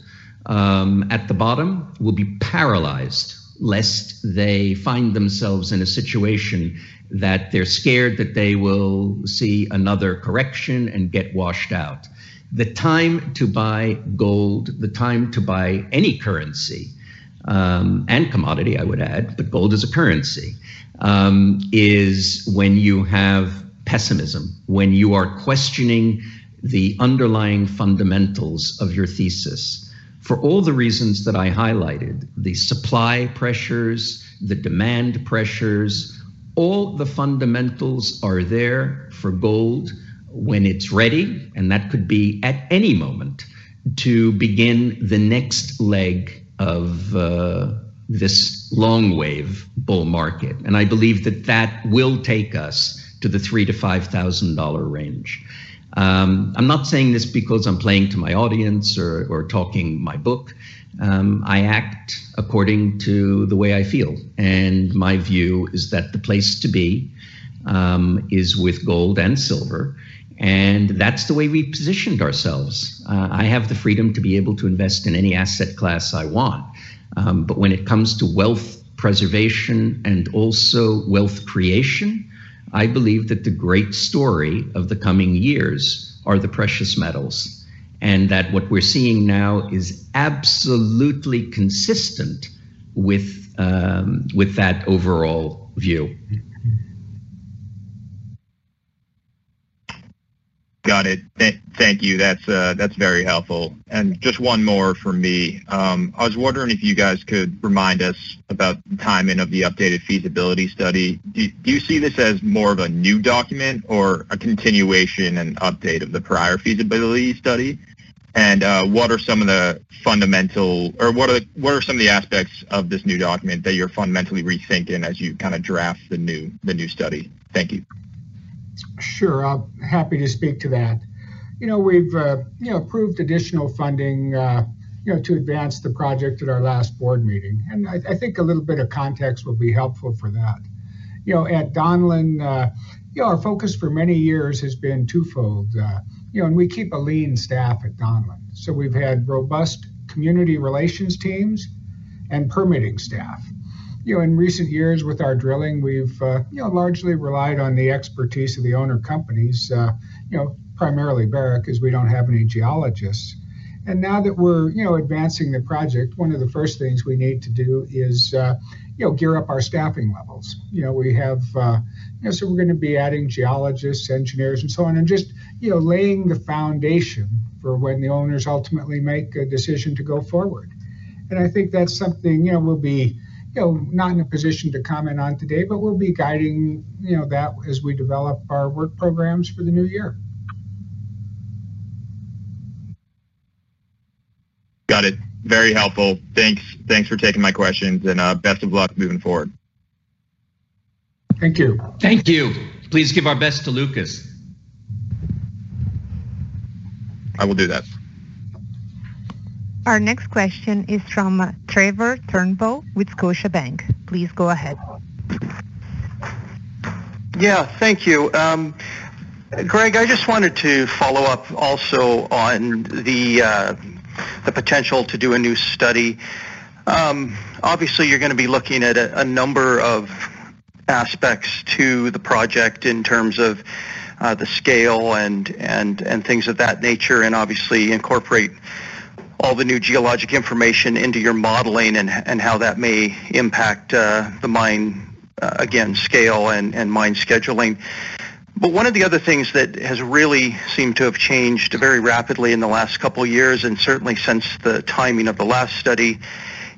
at the bottom will be paralyzed, lest they find themselves in a situation that they're scared that they will see another correction and get washed out. The time to buy gold, the time to buy any currency, and commodity, I would add, but gold is a currency, is when you have pessimism, when you are questioning the underlying fundamentals of your thesis. For all the reasons that I highlighted, the supply pressures, the demand pressures, all the fundamentals are there for gold when it's ready, and that could be at any moment, to begin the next leg of this long wave bull market. And I believe that that will take us to the $3,000 to $5,000 range. I'm not saying this because I'm playing to my audience or talking my book. I act according to the way I feel. And my view is that the place to be is with gold and silver. And that's the way we positioned ourselves. I have the freedom to be able to invest in any asset class I want. But when it comes to wealth preservation and also wealth creation, I believe that the great story of the coming years are the precious metals, and that what we're seeing now is absolutely consistent with that overall view. Got it. Thank you. That's very helpful. And just one more from me. I was wondering if you guys could remind us about the timing of the updated feasibility study. Do you see this as more of a new document or a continuation and update of the prior feasibility study? And what are some of the fundamental, or what are some of the aspects of this new document that you're fundamentally rethinking as you kind of draft the new study? Thank you. Sure, I'm happy to speak to that. You know, we've approved additional funding to advance the project at our last board meeting, and I think a little bit of context will be helpful for that. You know, at Donlin, our focus for many years has been twofold. And we keep a lean staff at Donlin, so we've had robust community relations teams and permitting staff. You know, in recent years with our drilling, we've largely relied on the expertise of the owner companies, primarily Barrick, as we don't have any geologists. And now that we're advancing the project, one of the first things we need to do is gear up our staffing levels. We have so we're going to be adding geologists, engineers, and so on, and just laying the foundation for when the owners ultimately make a decision to go forward. And I think that's something we'll be not in a position to comment on today, but we'll be guiding, that as we develop our work programs for the new year. Got it. Very helpful. Thanks for taking my questions, and best of luck moving forward. Thank you. Thank you. Please give our best to Lucas. I will do that. Our next question is from Trevor Turnbull with Scotiabank. Please go ahead. Yeah, thank you. Greg, I just wanted to follow up also on the potential to do a new study. Obviously, you're going to be looking at a number of aspects to the project in terms of the scale and things of that nature, and obviously incorporate all the new geologic information into your modeling and how that may impact the mine, again, scale and mine scheduling. But one of the other things that has really seemed to have changed very rapidly in the last couple of years, and certainly since the timing of the last study,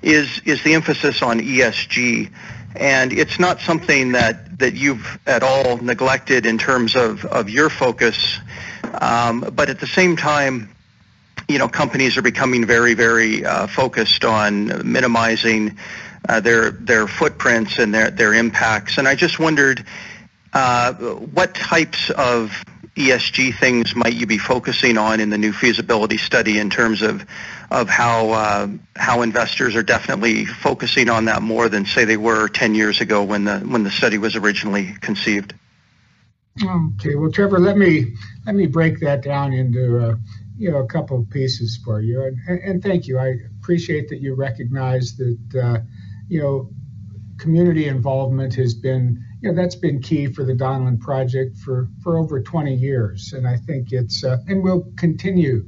is the emphasis on ESG. And it's not something that you've at all neglected in terms of your focus, but at the same time, companies are becoming very, very focused on minimizing their footprints and their impacts. And I just wondered what types of ESG things might you be focusing on in the new feasibility study in terms of how investors are definitely focusing on that more than say they were 10 years ago when the study was originally conceived? Okay, well, Trevor, let me break that down into a couple of pieces for you, and thank you. I appreciate that you recognize that community involvement has been that's been key for the Donlin project for over 20 years, and I think it's and will continue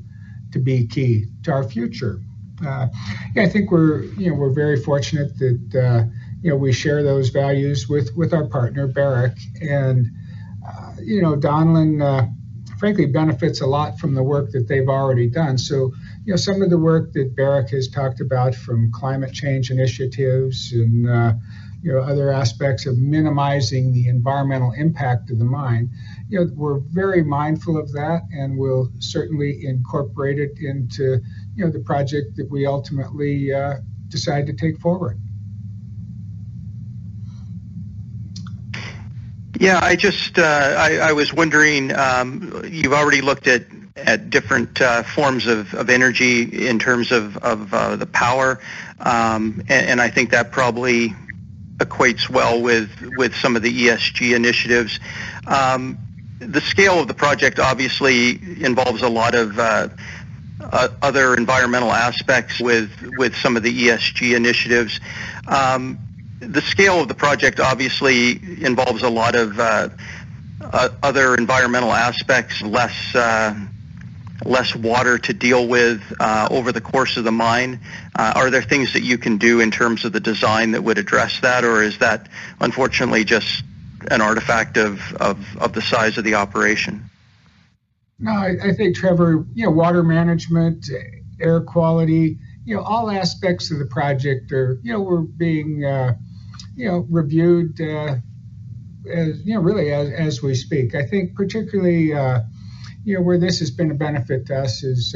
to be key to our future. I think we're very fortunate that we share those values with our partner Barrick, and Donlin frankly benefits a lot from the work that they've already done. So some of the work that Barrick has talked about from climate change initiatives and other aspects of minimizing the environmental impact of the mine, we're very mindful of that, and we'll certainly incorporate it into the project that we ultimately decide to take forward. Yeah, I just I was wondering, you've already looked at different forms of energy in terms of the power, and I think that probably equates well with some of the ESG initiatives. The scale of the project obviously involves a lot of other environmental aspects with some of the ESG initiatives. The scale of the project obviously involves a lot of other environmental aspects, less water to deal with over the course of the mine. Are there things that you can do in terms of the design that would address that, or is that unfortunately just an artifact of the size of the operation? No, I think, Trevor, water management, air quality, all aspects of the project are, we're being, reviewed, as, really as we speak. I think particularly, where this has been a benefit to us is,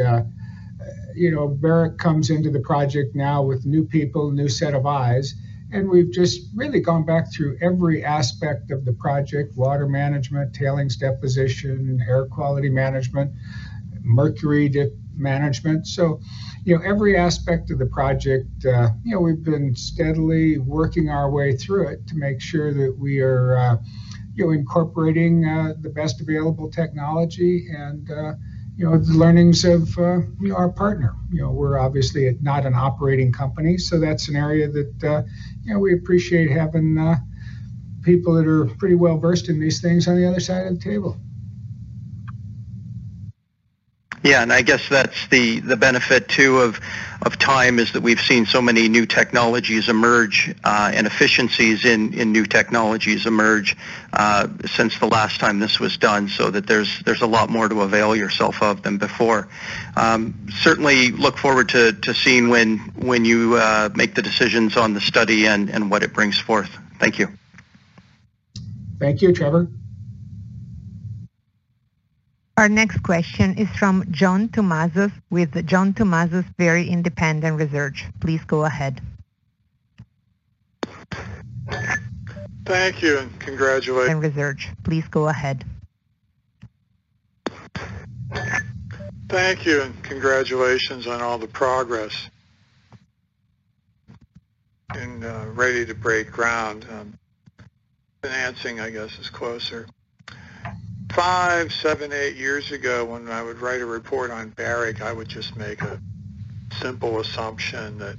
Barrick comes into the project now with new people, new set of eyes, and we've just really gone back through every aspect of the project: water management, tailings deposition, air quality management, mercury management. So, every aspect of the project, we've been steadily working our way through it to make sure that we are, incorporating the best available technology and, the learnings of our partner. We're obviously not an operating company, so that's an area that, we appreciate having people that are pretty well versed in these things on the other side of the table. Yeah, and I guess that's the benefit too of time, is that we've seen so many new technologies emerge and efficiencies in new technologies emerge since the last time this was done, so that there's a lot more to avail yourself of than before. Certainly look forward to seeing when you make the decisions on the study and what it brings forth. Thank you. Thank you, Trevor. Our next question is from John Tomazos with John Tomazos Very Independent Research. Please go ahead. Thank you, and congratulations. And research. Please go ahead. Thank you, and congratulations on all the progress and ready to break ground. Financing, I guess, is closer. 5, 7, 8 years ago, when I would write a report on Barrick, I would just make a simple assumption that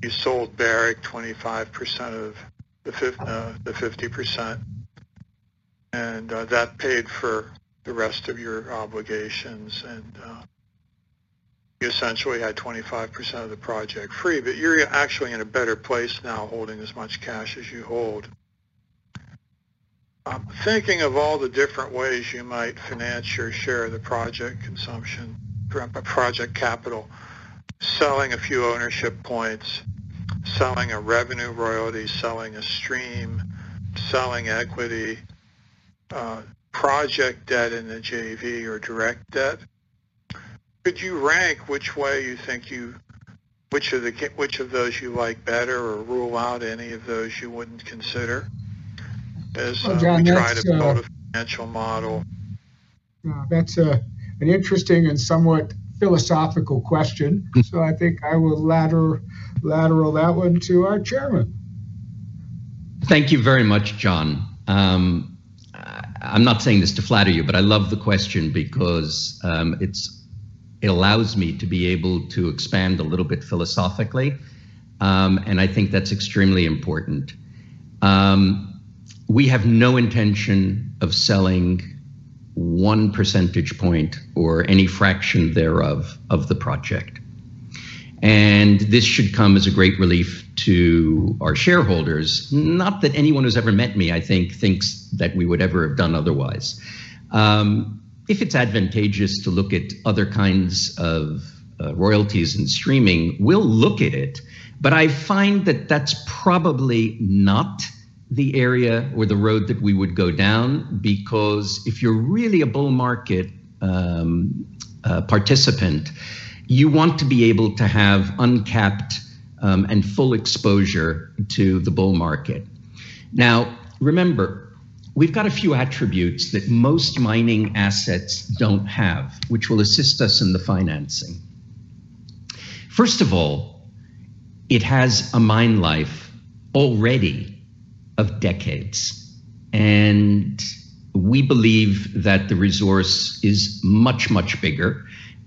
you sold Barrick 25% of the 50%, and that paid for the rest of your obligations, and you essentially had 25% of the project free, but you're actually in a better place now holding as much cash as you hold. I'm thinking of all the different ways you might finance your share of the project consumption, project capital: selling a few ownership points, selling a revenue royalty, selling a stream, selling equity, project debt in the JV or direct debt. Could you rank which way you think which of those you like better, or rule out any of those you wouldn't consider? As well, John, we try to build a financial model That's an interesting and somewhat philosophical question. So I think I will lateral that one to our chairman. Thank you very much, John. I'm not saying this to flatter you, but I love the question because it allows me to be able to expand a little bit philosophically. And I think that's extremely important. We have no intention of selling 1 percentage point or any fraction thereof of the project. And this should come as a great relief to our shareholders. Not that anyone who's ever met me, I think, thinks that we would ever have done otherwise. If it's advantageous to look at other kinds of royalties and streaming, we'll look at it. But I find that that's probably not the area or the road that we would go down, because if you're really a bull market participant, you want to be able to have uncapped and full exposure to the bull market. Now, remember, we've got a few attributes that most mining assets don't have, which will assist us in the financing. First of all, it has a mine life already of decades. And we believe that the resource is much, much bigger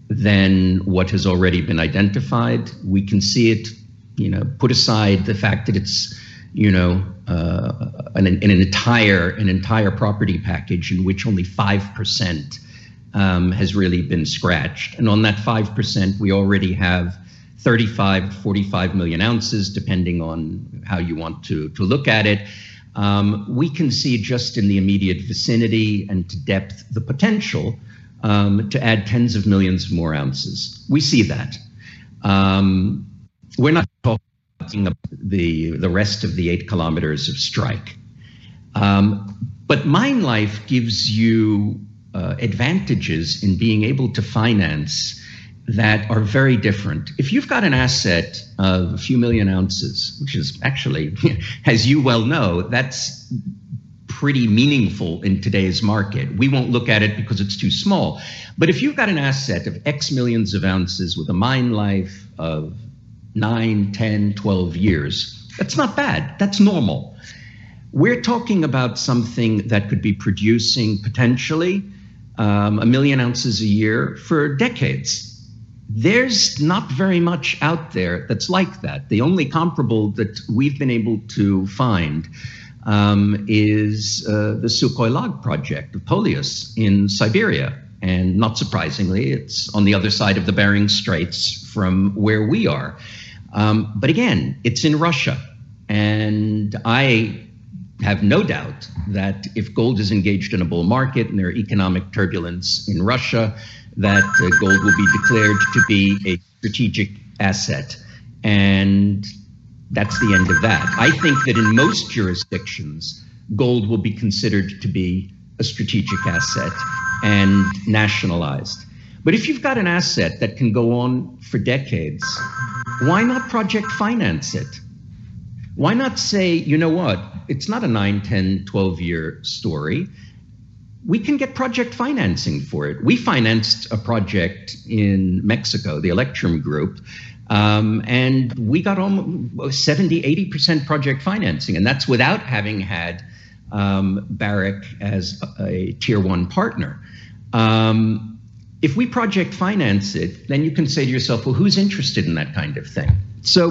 than what has already been identified. We can see it, put aside the fact that it's, an entire property package in which only 5% has really been scratched. And on that 5%, we already have 35 to 45 million ounces, depending on how you want to look at it. We can see just in the immediate vicinity and to depth the potential to add tens of millions more ounces. We see that. We're not talking about the rest of the 8 kilometers of strike. But mine life gives you advantages in being able to finance that are very different. If you've got an asset of a few million ounces, which is actually, as you well know, that's pretty meaningful in today's market. We won't look at it because it's too small. But if you've got an asset of X millions of ounces with a mine life of 9, 10, 12 years, that's not bad. That's normal. We're talking about something that could be producing potentially 1 million ounces a year for decades. There's not very much out there that's like that. The only comparable that we've been able to find is the Sukhoi Log project of Polius in Siberia. And not surprisingly, it's on the other side of the Bering Straits from where we are. But again, it's in Russia. And I have no doubt that if gold is engaged in a bull market and there are economic turbulence in Russia, that gold will be declared to be a strategic asset. And that's the end of that. I think that in most jurisdictions, gold will be considered to be a strategic asset and nationalized. But if you've got an asset that can go on for decades, why not project finance it? Why not say, you know what, it's not a 9, 10, 12-year story. We can get project financing for it. We financed a project in Mexico, the Electrum Group, and we got almost 70, 80% project financing, and that's without having had Barrick as a tier one partner. If we project finance it, then you can say to yourself, well, who's interested in that kind of thing? So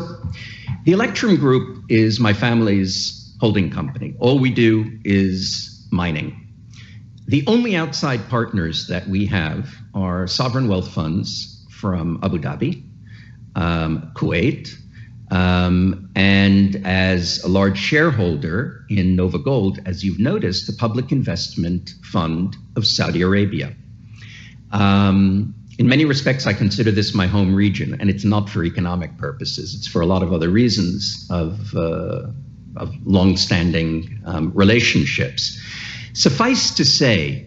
the Electrum Group is my family's holding company. All we do is mining. The only outside partners that we have are sovereign wealth funds from Abu Dhabi, Kuwait, and as a large shareholder in NovaGold, as you've noticed, the Public Investment Fund of Saudi Arabia. In many respects, I consider this my home region, and it's not for economic purposes. It's for a lot of other reasons of longstanding relationships. Suffice to say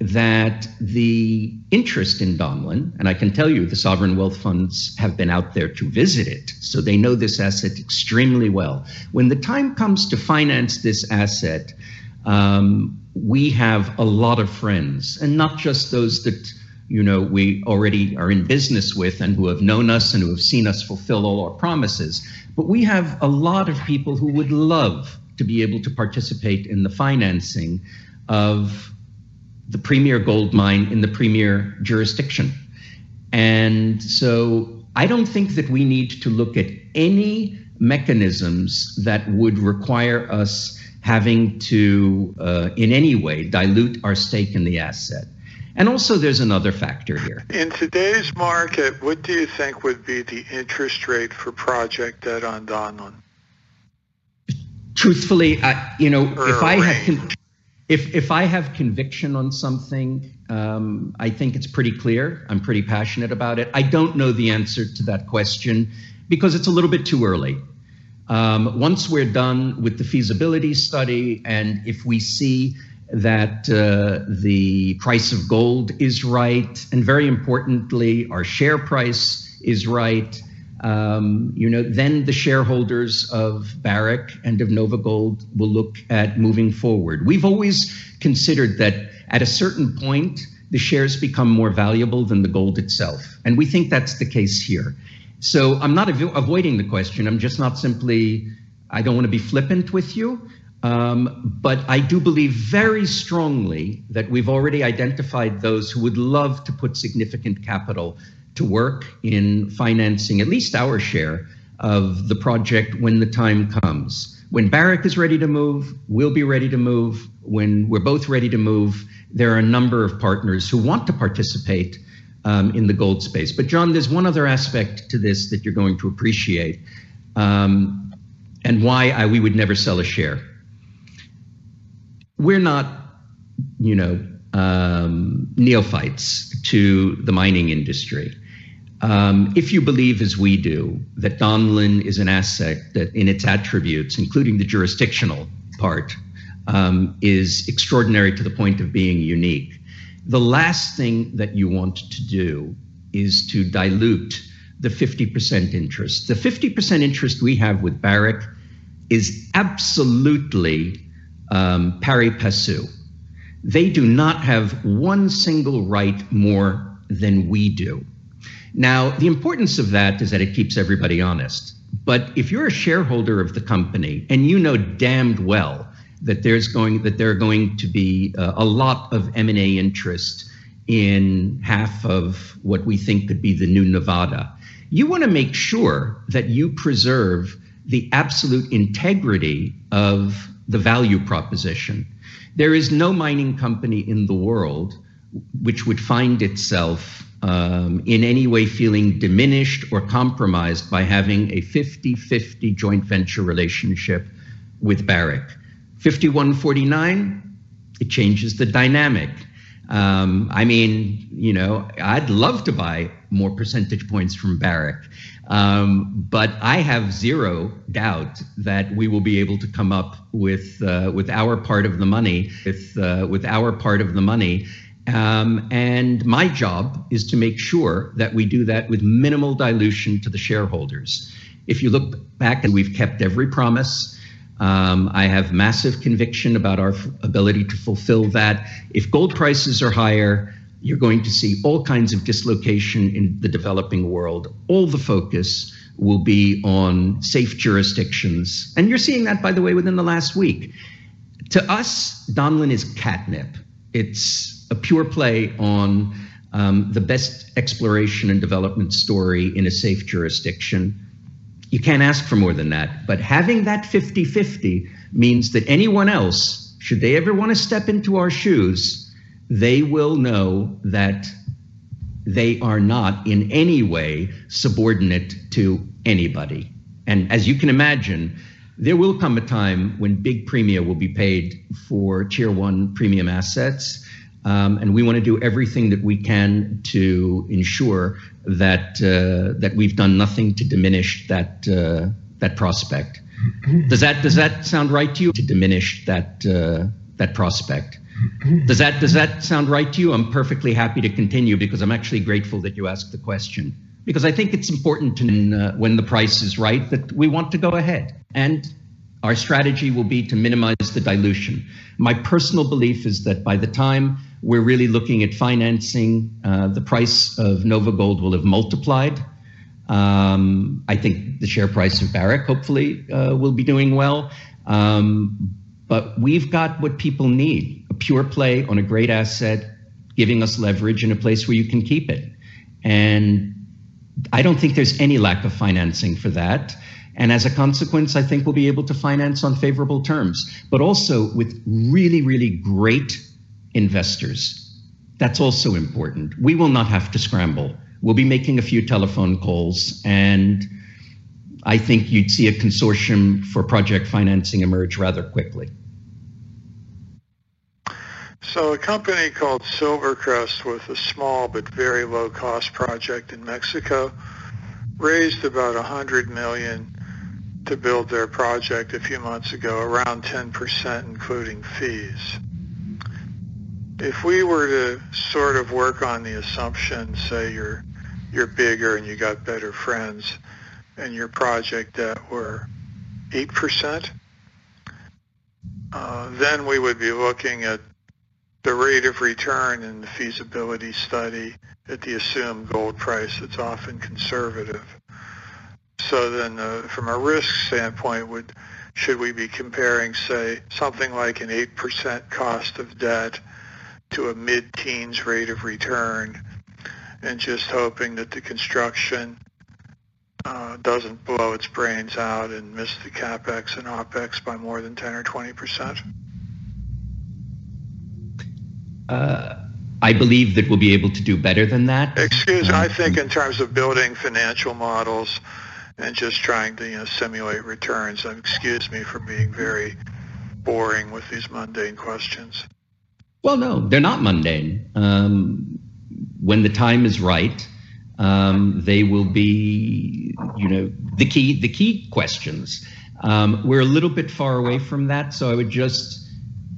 that the interest in Donlin, and I can tell you the sovereign wealth funds have been out there to visit it, so they know this asset extremely well. When the time comes to finance this asset, we have a lot of friends, and not just those that, you know, we already are in business with and who have known us and who have seen us fulfill all our promises. But we have a lot of people who would love to be able to participate in the financing of the premier gold mine in the premier jurisdiction. And so I don't think that we need to look at any mechanisms that would require us having to, in any way, dilute our stake in the asset. And also there's another factor here. In today's market, what do you think would be the interest rate for project debt on Donlin? Truthfully, if I have conviction on something, I think it's pretty clear. I'm pretty passionate about it. I don't know the answer to that question because it's a little bit too early. Once we're done with the feasibility study, and if we see that the price of gold is right, and very importantly, our share price is right, then the shareholders of Barrick and of NovaGold will look at moving forward. We've always considered that at a certain point, the shares become more valuable than the gold itself. And we think that's the case here. So I'm not avoiding the question. I'm just not simply, I don't want to be flippant with you. But I do believe very strongly that we've already identified those who would love to put significant capital to work in financing at least our share of the project when the time comes. When Barrick is ready to move, we'll be ready to move. When we're both ready to move, there are a number of partners who want to participate in the gold space. But John, there's one other aspect to this that you're going to appreciate, and why we would never sell a share. We're not, neophytes to the mining industry. If you believe, as we do, that Donlin is an asset that in its attributes, including the jurisdictional part, is extraordinary to the point of being unique, the last thing that you want to do is to dilute the 50% interest. The 50% interest we have with Barrick is absolutely pari passu. They do not have one single right more than we do. Now, the importance of that is that it keeps everybody honest. But if you're a shareholder of the company and you know damned well that there are going to be a lot of M&A interest in half of what we think could be the new Nevada, you want to make sure that you preserve the absolute integrity of the value proposition. There is no mining company in the world which would find itself in any way feeling diminished or compromised by having a 50-50 joint venture relationship with Barrick. 51-49, it changes the dynamic. I'd love to buy more percentage points from Barrick, but I have zero doubt that we will be able to come up with our part of the money. And my job is to make sure that we do that with minimal dilution to the shareholders. If you look back, and we've kept every promise. I have massive conviction about our ability to fulfill that. If gold prices are higher, you're going to see all kinds of dislocation in the developing world. All the focus will be on safe jurisdictions. And you're seeing that, by the way, within the last week. To us, Donlin is catnip. It's a pure play on the best exploration and development story in a safe jurisdiction. You can't ask for more than that, but having that 50-50 means that anyone else, should they ever want to step into our shoes, they will know that they are not in any way subordinate to anybody. And as you can imagine, there will come a time when big premia will be paid for tier one premium assets. And we want to do everything that we can to ensure that that we've done nothing to diminish that prospect. Does that sound right to you? To diminish that prospect. Does that sound right to you? I'm perfectly happy to continue because I'm actually grateful that you asked the question, because I think it's important to, when the price is right, that we want to go ahead. And Our strategy will be to minimize the dilution. My personal belief is that by the time we're really looking at financing, the price of NovaGold will have multiplied. I think the share price of Barrick hopefully will be doing well. But we've got what people need, a pure play on a great asset, giving us leverage in a place where you can keep it. And I don't think there's any lack of financing for that. And as a consequence, I think we'll be able to finance on favorable terms, but also with really, really great investors. That's also important. We will not have to scramble. We'll be making a few telephone calls, and I think you'd see a consortium for project financing emerge rather quickly. So a company called Silvercrest, with a small but very low cost project in Mexico, raised about $100 million to build their project a few months ago, around 10% including fees. If we were to sort of work on the assumption, say you're bigger and you got better friends, and your project debt were 8%, then we would be looking at the rate of return in the feasibility study at the assumed gold price that's often conservative. So then from a risk standpoint, should we be comparing, say, something like an 8% cost of debt to a mid-teens rate of return, and just hoping that the construction doesn't blow its brains out and miss the CapEx and OpEx by more than 10 or 20%? I believe that we'll be able to do better than that. Excuse me, I think in terms of building financial models and just trying to simulate returns, excuse me for being very boring with these mundane questions. Well, no, they're not mundane. When the time is right, they will be, the key questions. We're a little bit far away from that, so I would just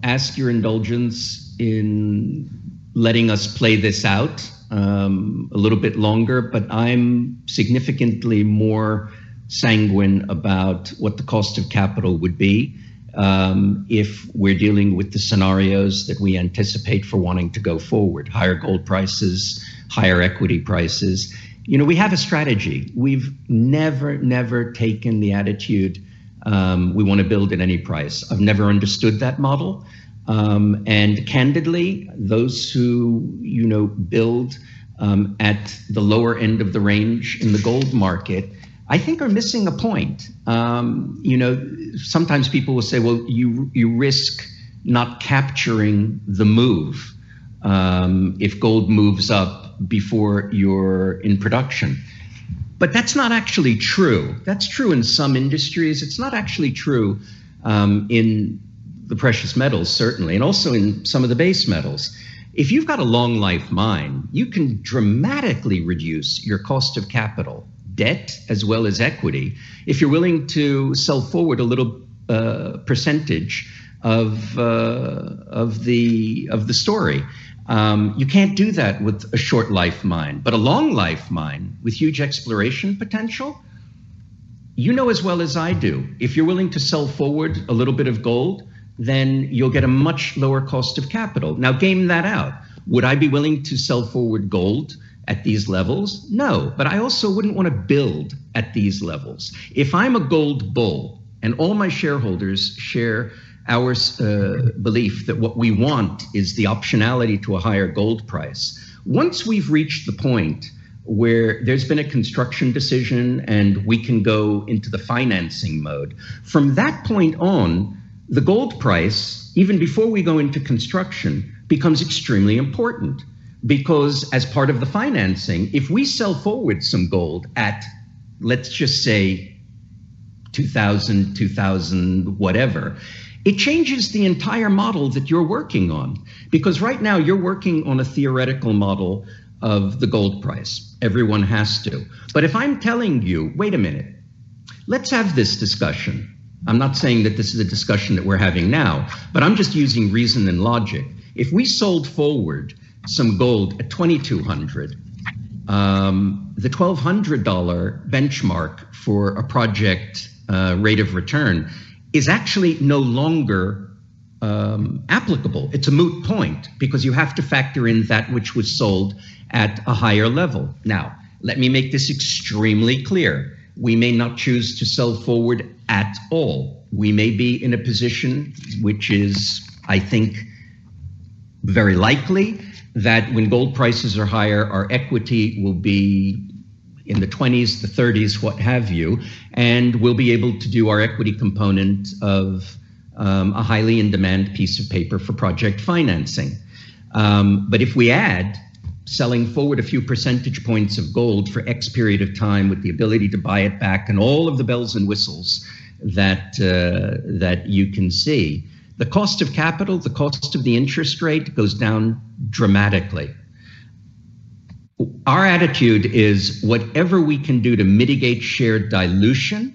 ask your indulgence in letting us play this out a little bit longer, but I'm significantly more sanguine about what the cost of capital would be if we're dealing with the scenarios that we anticipate for wanting to go forward: higher gold prices, higher equity prices. We have a strategy. We've never taken the attitude we want to build at any price. I've never understood that model. And candidly, those who, build at the lower end of the range in the gold market, I think are missing a point. Sometimes people will say, well, you risk not capturing the move if gold moves up before you're in production. But that's not actually true. That's true in some industries. It's not actually true in the precious metals, certainly, and also in some of the base metals. If you've got a long life mine, you can dramatically reduce your cost of capital, debt, as well as equity, if you're willing to sell forward a little percentage of the story. You can't do that with a short life mine, but a long life mine with huge exploration potential, as well as I do, if you're willing to sell forward a little bit of gold, then you'll get a much lower cost of capital. Now, game that out. Would I be willing to sell forward gold at these levels? No, but I also wouldn't want to build at these levels. If I'm a gold bull and all my shareholders share our belief that what we want is the optionality to a higher gold price, once we've reached the point where there's been a construction decision and we can go into the financing mode, from that point on, the gold price, even before we go into construction, becomes extremely important. Because as part of the financing, if we sell forward some gold at, let's just say, 2000, whatever, it changes the entire model that you're working on. Because right now you're working on a theoretical model of the gold price. Everyone has to. But if I'm telling you, wait a minute, let's have this discussion. I'm not saying that this is a discussion that we're having now, but I'm just using reason and logic. If we sold forward some gold at $2,200, the $1,200 benchmark for a project rate of return is actually no longer applicable. It's a moot point because you have to factor in that which was sold at a higher level. Now, let me make this extremely clear. We may not choose to sell forward at all. We may be in a position which is, I think, very likely that when gold prices are higher, our equity will be in the 20s, the 30s, what have you, and we'll be able to do our equity component of a highly in-demand piece of paper for project financing. But if we add selling forward a few percentage points of gold for X period of time with the ability to buy it back and all of the bells and whistles that you can see, the cost of capital, the cost of the interest rate goes down dramatically. Our attitude is whatever we can do to mitigate share dilution,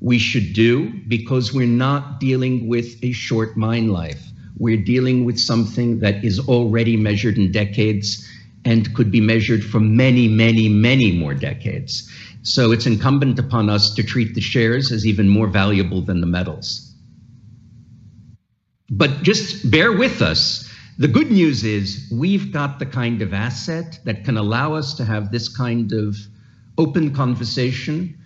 we should do, because we're not dealing with a short mine life. We're dealing with something that is already measured in decades and could be measured for many, many, many more decades. So it's incumbent upon us to treat the shares as even more valuable than the metals. But just bear with us. The good news is we've got the kind of asset that can allow us to have this kind of open conversation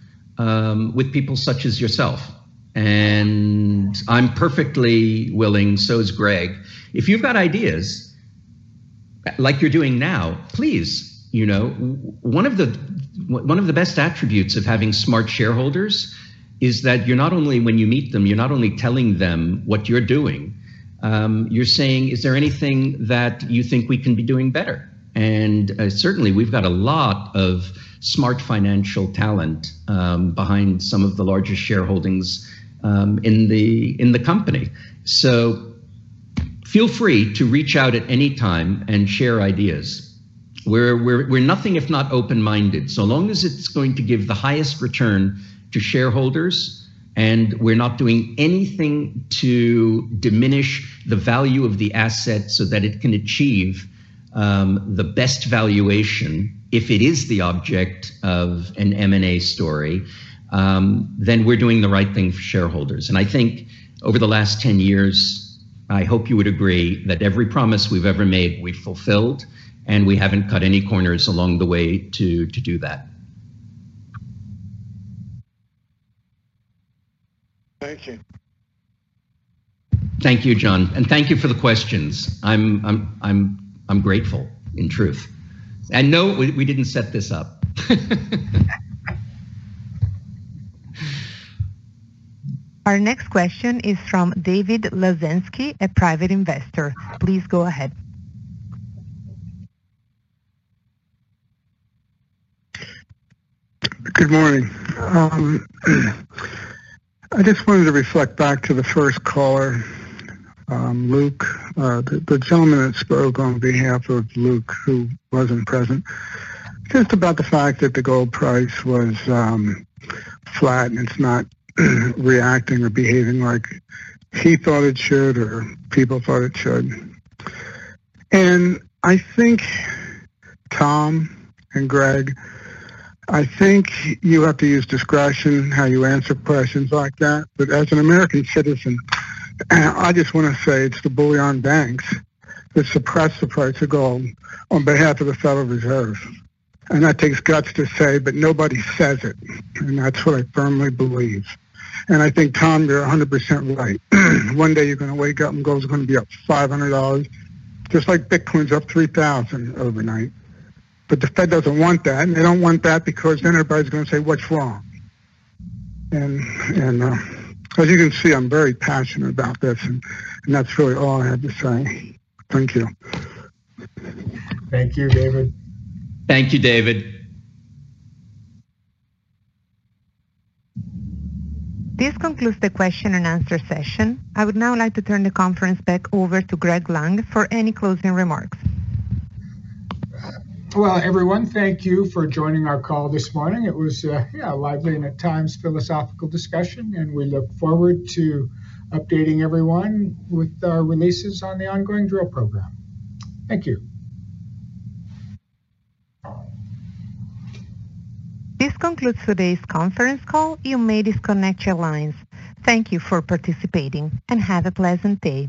with people such as yourself. And I'm perfectly willing, so is Greg. If you've got ideas, like you're doing now, please, you know, one of the best attributes of having smart shareholders is that you're not only, when you meet them, you're not only telling them what you're doing, you're saying, is there anything that you think we can be doing better? And certainly we've got a lot of smart financial talent behind some of the largest shareholdings in the company. So feel free to reach out at any time and share ideas. We're nothing if not open-minded, so long as it's going to give the highest return to shareholders. And we're not doing anything to diminish the value of the asset so that it can achieve the best valuation. If it is the object of an M&A story, then we're doing the right thing for shareholders. And I think over the last 10 years, I hope you would agree that every promise we've ever made, we've fulfilled, and we haven't cut any corners along the way to do that. Thank you. Thank you, John, and thank you for the questions. I'm grateful, in truth. And no, we didn't set this up. Our next question is from David Lazinski, a private investor. Please go ahead. Good morning. I just wanted to reflect back to the first caller, Luke, the gentleman that spoke on behalf of Luke, who wasn't present, just about the fact that the gold price was flat and it's not reacting or behaving like he thought it should or people thought it should. And I think Tom and Greg, I think you have to use discretion how you answer questions like that. But as an American citizen, I just want to say it's the bullion banks that suppress the price of gold on behalf of the Federal Reserve. And that takes guts to say, but nobody says it. And that's what I firmly believe. And I think, Tom, you're 100% right. One day you're going to wake up and gold's going to be up $500, just like Bitcoin's up 3,000 overnight. But the Fed doesn't want that, and they don't want that because then everybody's going to say, what's wrong? And as you can see, I'm very passionate about this, and that's really all I have to say. Thank you. Thank you, David. Thank you, David. This concludes the question and answer session. I would now like to turn the conference back over to Greg Lang for any closing remarks. Well, everyone, thank you for joining our call this morning. It was a lively and at times philosophical discussion, and we look forward to updating everyone with our releases on the ongoing drill program. Thank you. This concludes today's conference call. You may disconnect your lines. Thank you for participating and have a pleasant day.